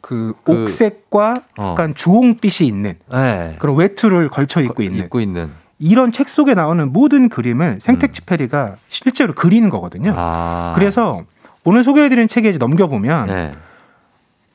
그, 그 옥색과 어. 약간 주홍빛이 있는 네. 그런 외투를 걸쳐 입고, 거, 있는. 입고 있는 이런 책 속에 나오는 모든 그림을 생텍쥐페리가 음. 실제로 그리는 거거든요. 아. 그래서 오늘 소개해드린 책에 이제 넘겨보면 네.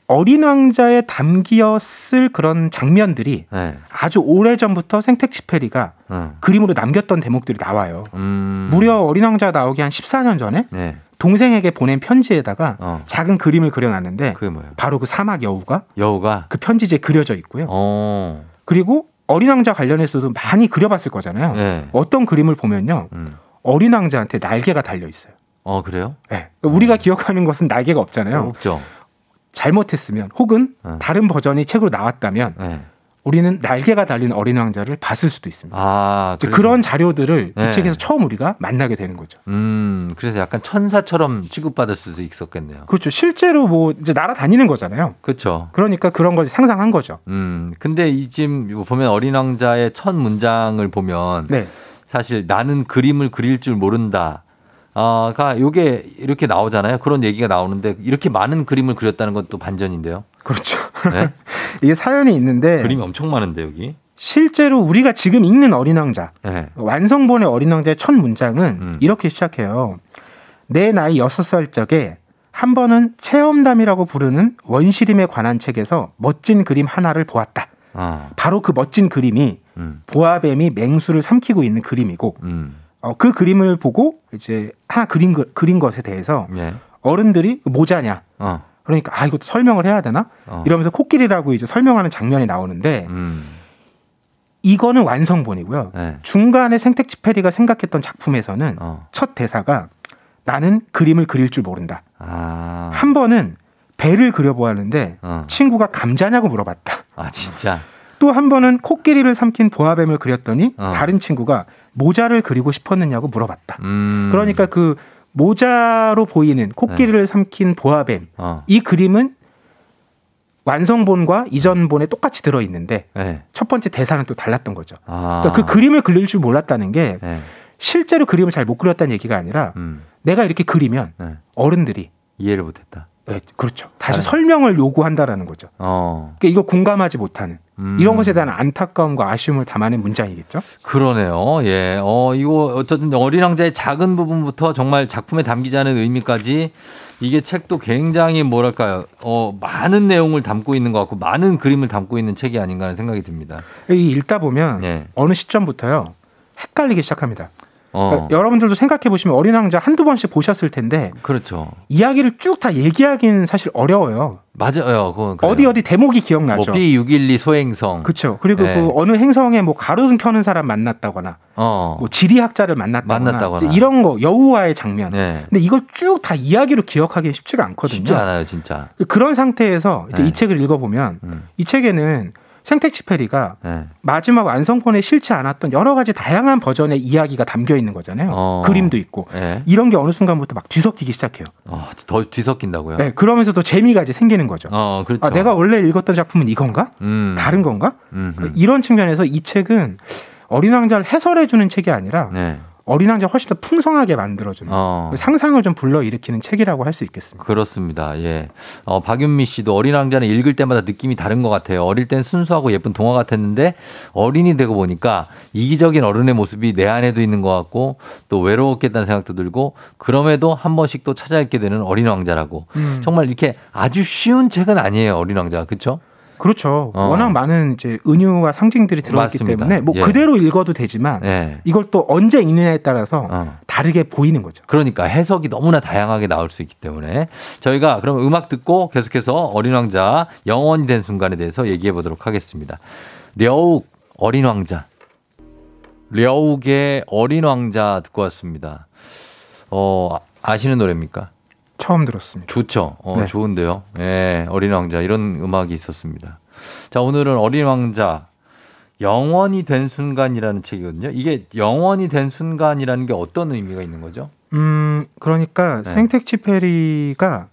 어린 왕자에 담기었을 그런 장면들이 네. 아주 오래전부터 생텍쥐페리가 음. 그림으로 남겼던 대목들이 나와요. 음. 무려 어린 왕자 나오기 한 십사 년 전에 네. 동생에게 보낸 편지에다가 어. 작은 그림을 그려놨는데 그게 뭐예요? 바로 그 사막 여우가, 여우가? 그 편지지에 그려져 있고요. 오. 그리고 어린 왕자 관련해서도 많이 그려봤을 거잖아요. 네. 어떤 그림을 보면요. 음. 어린 왕자한테 날개가 달려있어요. 어, 그래요? 네. 우리가 음. 기억하는 것은 날개가 없잖아요. 없죠. 잘못했으면 혹은 네. 다른 버전이 책으로 나왔다면 네. 우리는 날개가 달린 어린 왕자를 봤을 수도 있습니다. 아, 그런 자료들을 네. 이 책에서 처음 우리가 만나게 되는 거죠. 음, 그래서 약간 천사처럼 취급받을 수도 있었겠네요. 그렇죠. 실제로 뭐 이제 날아다니는 거잖아요. 그렇죠. 그러니까 그런 걸 상상한 거죠. 음, 근데 이 지금 보면 어린 왕자의 첫 문장을 보면 네. 사실 나는 그림을 그릴 줄 모른다. 아가 요게 이렇게 나오잖아요. 그런 얘기가 나오는데 이렇게 많은 그림을 그렸다는 것도 반전인데요. 그렇죠. 네? 이게 사연이 있는데 그림이 엄청 많은데 여기. 실제로 우리가 지금 읽는 어린 왕자 네. 완성본의 어린 왕자의 첫 문장은 음. 이렇게 시작해요. 내 나이 여섯 살 적에 한 번은 체험담이라고 부르는 원시림에 관한 책에서 멋진 그림 하나를 보았다. 아. 바로 그 멋진 그림이 음. 보아뱀이 맹수를 삼키고 있는 그림이고 음. 어, 그 그림을 보고 이제 하나 그린, 그린 것에 대해서 예. 어른들이 모자냐. 어. 그러니까 아, 이것도 설명을 해야 되나? 어. 이러면서 코끼리라고 이제 설명하는 장면이 나오는데 음. 이거는 완성본이고요. 예. 중간에 생텍쥐페리가 생각했던 작품에서는 어. 첫 대사가 나는 그림을 그릴 줄 모른다. 아. 한 번은 배를 그려보았는데 어. 친구가 감자냐고 물어봤다. 아, 진짜? 또 한 번은 코끼리를 삼킨 보아뱀을 그렸더니 어. 다른 친구가 모자를 그리고 싶었느냐고 물어봤다. 음. 그러니까 그 모자로 보이는 코끼리를 네. 삼킨 보아뱀 어. 이 그림은 완성본과 이전본에 똑같이 들어있는데 네. 첫 번째 대사는 또 달랐던 거죠. 아. 그러니까 그 그림을 그릴 줄 몰랐다는 게 네. 실제로 그림을 잘 못 그렸다는 얘기가 아니라 음. 내가 이렇게 그리면 네. 어른들이 이해를 못했다. 네, 그렇죠. 다시 네. 설명을 요구한다라는 거죠. 어. 그러니까 이거 공감하지 못하는 음. 이런 것에 대한 안타까움과 아쉬움을 담아낸 문장이겠죠. 그러네요. 예, 어 이거 어쨌든 어린 왕자의 작은 부분부터 정말 작품에 담기자는 의미까지 이게 책도 굉장히 뭐랄까요, 어 많은 내용을 담고 있는 것 같고 많은 그림을 담고 있는 책이 아닌가 하는 생각이 듭니다. 이 읽다 보면 예. 어느 시점부터요 헷갈리기 시작합니다. 어. 그러니까 여러분들도 생각해 보시면 어린 왕자 한두 번씩 보셨을 텐데 그렇죠. 이야기를 쭉 다 얘기하기는 사실 어려워요. 맞아요. 그건 어디 어디 대목이 기억나죠. 뭐 비 육일이 소행성. 그렇죠. 그리고 네. 그 어느 행성에 뭐 가로등 켜는 사람 만났다거나 어. 뭐 지리학자를 만났다거나, 만났다거나 이런 거 여우와의 장면. 네. 근데 이걸 쭉 다 이야기로 기억하기는 쉽지가 않거든요. 쉽지 않아요. 진짜. 그런 상태에서 이제 네. 이 책을 읽어보면 음. 이 책에는 생텍쥐페리가 네. 마지막 완성본에 실지 않았던 여러 가지 다양한 버전의 이야기가 담겨 있는 거잖아요. 어. 그림도 있고. 네. 이런 게 어느 순간부터 막 뒤섞이기 시작해요. 어, 더 뒤섞인다고요? 네. 그러면서 또 재미가 이제 생기는 거죠. 어, 그렇죠. 아, 내가 원래 읽었던 작품은 이건가? 음. 다른 건가? 음흠. 이런 측면에서 이 책은 어린 왕자를 해설해주는 책이 아니라 네. 어린 왕자 훨씬 더 풍성하게 만들어주는 어. 상상을 좀 불러일으키는 책이라고 할 수 있겠습니다. 그렇습니다. 예, 어, 박윤미 씨도 어린 왕자는 읽을 때마다 느낌이 다른 것 같아요. 어릴 땐 순수하고 예쁜 동화 같았는데 어린이 되고 보니까 이기적인 어른의 모습이 내 안에도 있는 것 같고 또 외로웠겠다는 생각도 들고 그럼에도 한 번씩 또 찾아 읽게 되는 어린 왕자라고. 음. 정말 이렇게 아주 쉬운 책은 아니에요. 어린 왕자가. 그렇죠? 그렇죠. 어. 워낙 많은 이제 은유와 상징들이 들어있기 때문에 뭐 예. 그대로 읽어도 되지만 예. 이걸 또 언제 읽느냐에 따라서 어. 다르게 보이는 거죠. 그러니까 해석이 너무나 다양하게 나올 수 있기 때문에 저희가 그럼 음악 듣고 계속해서 어린 왕자 영원히 된 순간에 대해서 얘기해 보도록 하겠습니다. 려욱 어린 왕자. 려욱의 어린 왕자 듣고 왔습니다. 어, 아시는 노래입니까? 처음 들었습니다. 좋죠. 어, 네. 좋은데요. 예, 어린 왕자 이런 음악이 있었습니다. 자, 오늘은 어린 왕자 영원히 된 순간이라는 책이거든요. 이게 영원히 된 순간이라는 게 어떤 의미가 있는 거죠? 음, 그러니까 네. 생텍쥐페리가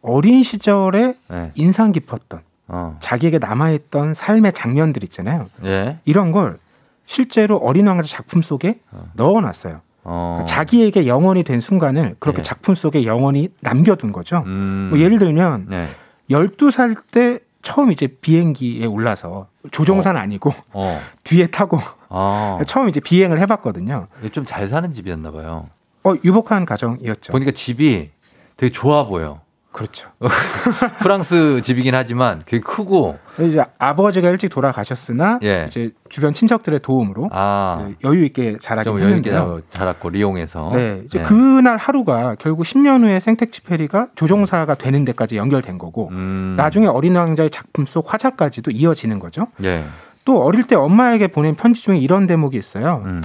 어린 시절에 네. 인상 깊었던 어. 자기에게 남아있던 삶의 장면들 있잖아요. 예. 이런 걸 실제로 어린 왕자 작품 속에 어. 넣어놨어요. 어. 그러니까 자기에게 영원히 된 순간을 그렇게 예. 작품 속에 영원히 남겨둔 거죠. 음. 뭐 예를 들면 네. 열두 살 때 처음 이제 비행기에 올라서 조종사는 어. 아니고 어. 뒤에 타고 어. 처음 이제 비행을 해봤거든요. 좀 잘 사는 집이었나 봐요. 어, 유복한 가정이었죠. 보니까 집이 되게 좋아 보여. 그렇죠. 프랑스 집이긴 하지만 되게 크고 이제 아버지가 일찍 돌아가셨으나 예. 이제 주변 친척들의 도움으로 아. 여유 있게 자라긴 했는데요. 자랐고 리옹에서 네, 이제 예. 그날 하루가 결국 십 년 후에 생텍쥐페리가 조종사가 되는 데까지 연결된 거고 음. 나중에 어린 왕자의 작품 속 화자까지도 이어지는 거죠. 예. 또 어릴 때 엄마에게 보낸 편지 중에 이런 대목이 있어요. 음.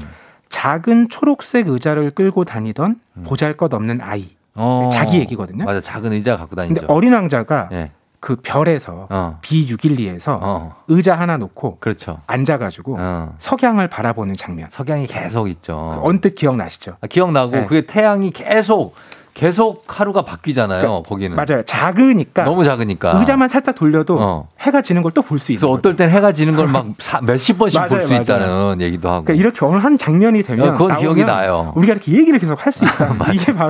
작은 초록색 의자를 끌고 다니던 음. 보잘것없는 아이. 어, 자기 얘기거든요. 맞아, 작은 의자 갖고 다니죠. 근데 어린 왕자가 예. 그 별에서 어. 비 육일이에서 어. 의자 하나 놓고 그렇죠. 앉아가지고 어. 석양을 바라보는 장면. 석양이 계속 있죠. 언뜻 기억나시죠? 아, 기억나고 네. 그게 태양이 계속 계속 하루가 바뀌잖아요. 그러니까, 거기는 맞아요. 작으니까 너무 작으니까 의자만 살짝 돌려도 어. 해가 지는 걸 또 볼 수 있어요. 그래서 어떨 땐 해가 지는 걸 막 몇십 번씩 볼 수 있다는 얘기도 하고. 그러니까 이렇게 어느 한 장면이 되면 그건 기억이 나요. 우리가 이렇게 얘기를 계속 할 수 있다. 이게 바로.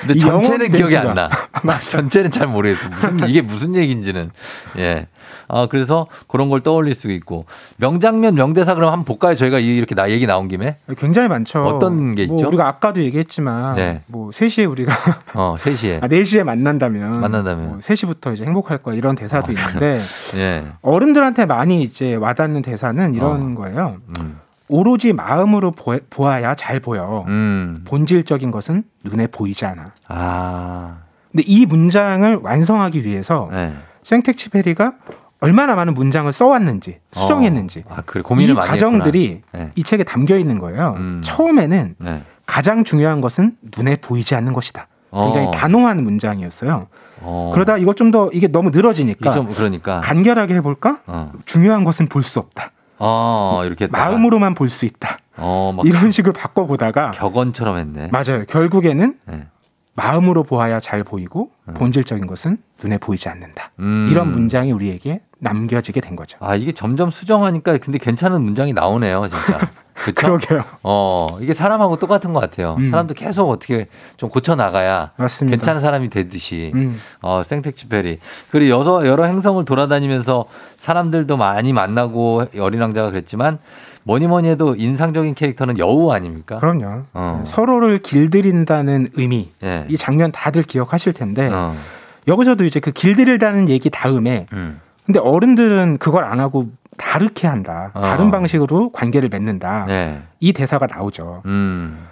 근데 전체는 기억이 안 나. 전체는 잘 모르겠어. 무슨 이게 무슨 얘기인지는. 예. 아, 그래서 그런 걸 떠올릴 수 있고. 명장면 명대사 그럼 한번 볼까요? 저희가 이렇게 나 얘기 나온 김에. 굉장히 많죠. 어떤 게 뭐 있죠? 우리가 아까도 얘기했지만 네. 뭐 세 시에 우리가 어, 세 시에. 아, 네 시에 만난다면 만난다면 뭐 세 시부터 이제 행복할 거야 이런 대사도 어, 있는데 예. 어른들한테 많이 이제 와닿는 대사는 이런 어. 거예요. 음. 오로지 마음으로 보, 보아야 잘 보여. 음. 본질적인 것은 눈에 보이지 않아. 아. 근데 이 문장을 완성하기 위해서 네. 생텍쥐페리가 얼마나 많은 문장을 써왔는지 수정했는지 어. 아, 그래. 고민을 이 많이 과정들이 네. 이 책에 담겨 있는 거예요. 음. 처음에는 네. 가장 중요한 것은 눈에 보이지 않는 것이다. 굉장히 어. 단호한 문장이었어요. 어. 그러다 이걸 좀 더 이게 너무 늘어지니까 좀 그러니까. 간결하게 해볼까? 어. 중요한 것은 볼 수 없다. 어, 이렇게 마음으로만 볼 수 있다. 어, 이런 식으로 바꿔보다가 격언처럼 했네. 맞아요. 결국에는 네. 마음으로 보아야 잘 보이고 음. 본질적인 것은 눈에 보이지 않는다. 음. 이런 문장이 우리에게 남겨지게 된 거죠. 아, 이게 점점 수정하니까 근데 괜찮은 문장이 나오네요, 진짜. 그쵸? 그러게요. 어, 이게 사람하고 똑같은 것 같아요. 음. 사람도 계속 어떻게 좀 고쳐 나가야 괜찮은 사람이 되듯이 음. 어, 생텍쥐페리. 그리고 여러 여러 행성을 돌아다니면서 사람들도 많이 만나고 어린 왕자가 그랬지만 뭐니 뭐니 해도 인상적인 캐릭터는 여우 아닙니까? 그럼요. 어. 서로를 길들인다는 의미. 예. 이 장면 다들 기억하실 텐데 어. 여기서도 이제 그 길들일다는 얘기 다음에 음. 근데 어른들은 그걸 안 하고 다르게 한다. 어. 다른 방식으로 관계를 맺는다. 네. 이 대사가 나오죠. 음.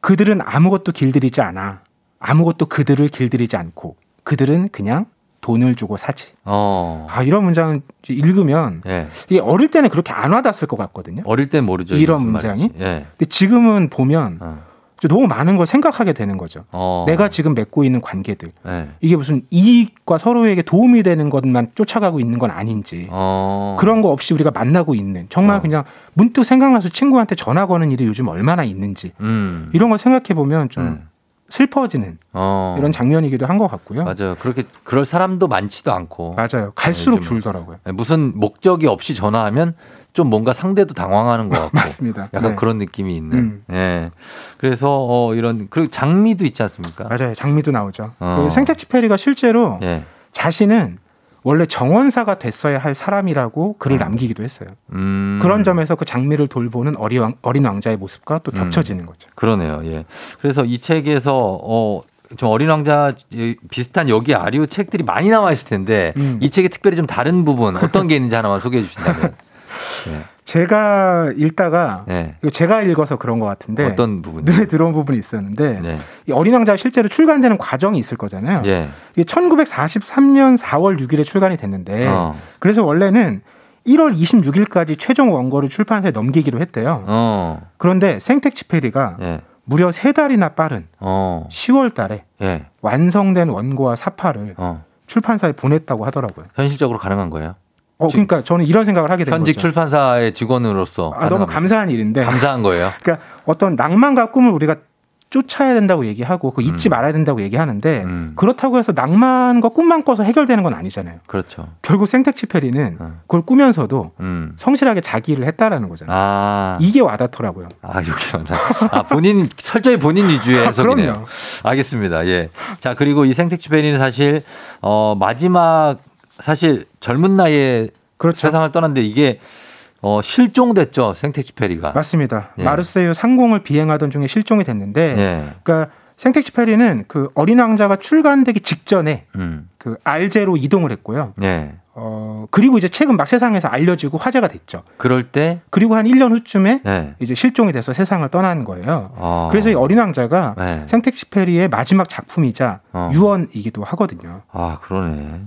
그들은 아무것도 길들이지 않아. 아무것도 그들을 길들이지 않고 그들은 그냥 돈을 주고 사지. 어. 아, 이런 문장을 읽으면 예. 이게 어릴 때는 그렇게 안 와닿았을 것 같거든요. 어릴 때는 모르죠. 이런 문장이. 예. 근데 지금은 보면 어. 너무 많은 걸 생각하게 되는 거죠. 어. 내가 지금 맺고 있는 관계들. 네. 이게 무슨 이익과 서로에게 도움이 되는 것만 쫓아가고 있는 건 아닌지. 어. 그런 거 없이 우리가 만나고 있는 정말 어. 그냥 문득 생각나서 친구한테 전화 거는 일이 요즘 얼마나 있는지. 음. 이런 걸 생각해보면 좀 음. 슬퍼지는 어. 이런 장면이기도 한 것 같고요. 맞아요. 그렇게 그럴 사람도 많지도 않고. 맞아요. 갈수록 요즘은. 줄더라고요. 무슨 목적이 없이 전화하면 좀 뭔가 상대도 당황하는 것 같고. 맞습니다. 약간 네. 그런 느낌이 있는. 음. 예. 그래서 어 이런 그리고 장미도 있지 않습니까? 맞아요. 장미도 나오죠. 어. 그 생텍쥐페리가 실제로 예. 자신은 원래 정원사가 됐어야 할 사람이라고 글을 음. 남기기도 했어요. 음. 그런 점에서 그 장미를 돌보는 어린, 왕, 어린 왕자의 모습과 또 겹쳐지는 음. 거죠. 그러네요. 예. 그래서 이 책에서 어. 좀 어린 왕자 비슷한 여기 아리오 책들이 많이 나와 있을 텐데 음. 이 책에 특별히 좀 다른 부분 어떤 게 있는지 하나만 소개해 주신다면. 네. 제가 읽다가 네. 제가 읽어서 그런 것 같은데 어떤 부분? 눈에 들어온 부분이 있었는데 네. 이 어린 왕자가 실제로 출간되는 과정이 있을 거잖아요. 네. 이게 천구백사십삼 년 사월 육일에 출간이 됐는데 어. 그래서 원래는 일월 이십육일까지 최종 원고를 출판사에 넘기기로 했대요. 어. 그런데 생텍쥐페리가 네. 무려 세 달이나 빠른 어. 시월 달에 네. 완성된 원고와 사파를 어. 출판사에 보냈다고 하더라고요. 현실적으로 가능한 거예요? 어, 그러니까 저는 이런 생각을 하게 된 현직 거죠. 현직 출판사의 직원으로서 아, 너무 감사한 일인데 감사한 거예요. 그러니까 어떤 낭만과 꿈을 우리가 쫓아야 된다고 얘기하고 그 잊지 음. 말아야 된다고 얘기하는데 음. 그렇다고 해서 낭만과 꿈만 꿔서 해결되는 건 아니잖아요. 그렇죠. 결국 생텍쥐페리는 음. 그걸 꾸면서도 음. 성실하게 자기 일을 했다라는 거잖아요. 아. 이게 와닿더라고요. 아, 역시 아, 본인 철저히 본인 위주의 해석이네요. 그럼요. 알겠습니다. 예. 자, 그리고 이 생텍쥐페리는 사실 어, 마지막 사실 젊은 나이에 그렇죠. 세상을 떠났는데 이게 어, 실종됐죠. 생텍쥐페리가. 맞습니다. 예. 마르세유 상공을 비행하던 중에 실종이 됐는데 예. 그러니까 생텍쥐페리는 그 어린 왕자가 출간되기 직전에 음. 그 알제로 이동을 했고요. 예. 어, 그리고 이제 책은 막 세상에서 알려지고 화제가 됐죠. 그럴 때 그리고 한 일 년 후쯤에 예. 이제 실종이 돼서 세상을 떠난 거예요. 어. 그래서 이 어린 왕자가 예. 생텍쥐페리의 마지막 작품이자 어. 유언이기도 하거든요. 아, 그러네.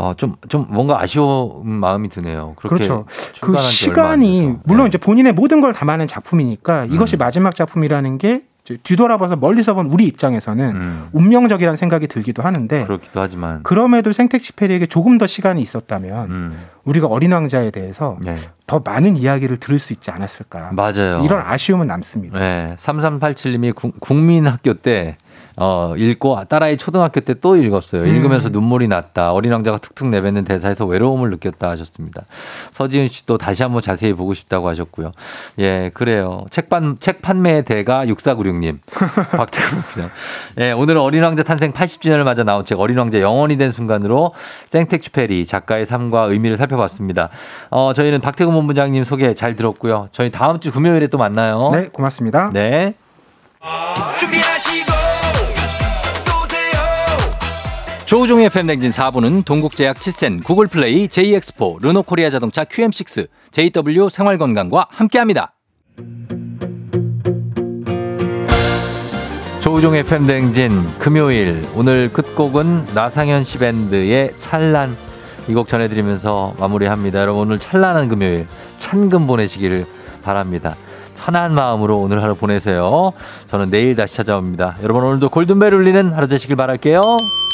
어, 좀, 좀 뭔가 아쉬운 마음이 드네요. 그렇게 그렇죠. 그 시간이, 물론 네. 이제 본인의 모든 걸 담아낸 작품이니까 음. 이것이 마지막 작품이라는 게 뒤돌아봐서 멀리서 본 우리 입장에서는 음. 운명적이라는 생각이 들기도 하는데 그렇기도 하지만 그럼에도 생텍쥐페리에게 조금 더 시간이 있었다면 음. 우리가 어린 왕자에 대해서 네. 더 많은 이야기를 들을 수 있지 않았을까. 맞아요. 이런 아쉬움은 남습니다. 네. 삼삼팔칠님이 구, 국민학교 때 어, 읽고 딸아이 초등학교 때 또 읽었어요. 읽으면서 음. 눈물이 났다. 어린 왕자가 툭툭 내뱉는 대사에서 외로움을 느꼈다 하셨습니다. 서지은 씨도 다시 한번 자세히 보고 싶다고 하셨고요. 예, 그래요. 책판, 책 판매의 대가 육사구육님. 박태근 부장. 예, 오늘은 어린 왕자 탄생 팔십 주년을 맞아 나온 책 어린 왕자 영원히 된 순간으로 생텍쥐페리 작가의 삶과 의미를 살펴봤습니다. 어, 저희는 박태근 본부장님 소개 잘 들었고요. 저희 다음 주 금요일에 또 만나요. 네, 고맙습니다. 네. 준비하시고 조우종의 에프엠 댕진 사 부는 동국제약 치센, 구글플레이, 제이엑스포, 르노코리아자동차 큐엠 식스, 제이더블유 생활건강과 함께합니다. 조우종의 에프엠 댕진 금요일 오늘 끝곡은 나상현 씨 밴드의 찬란 이 곡 전해드리면서 마무리합니다. 여러분 오늘 찬란한 금요일 찬금 보내시기를 바랍니다. 편한 마음으로 오늘 하루 보내세요. 저는 내일 다시 찾아옵니다. 여러분 오늘도 골든벨 울리는 하루 되시길 바랄게요.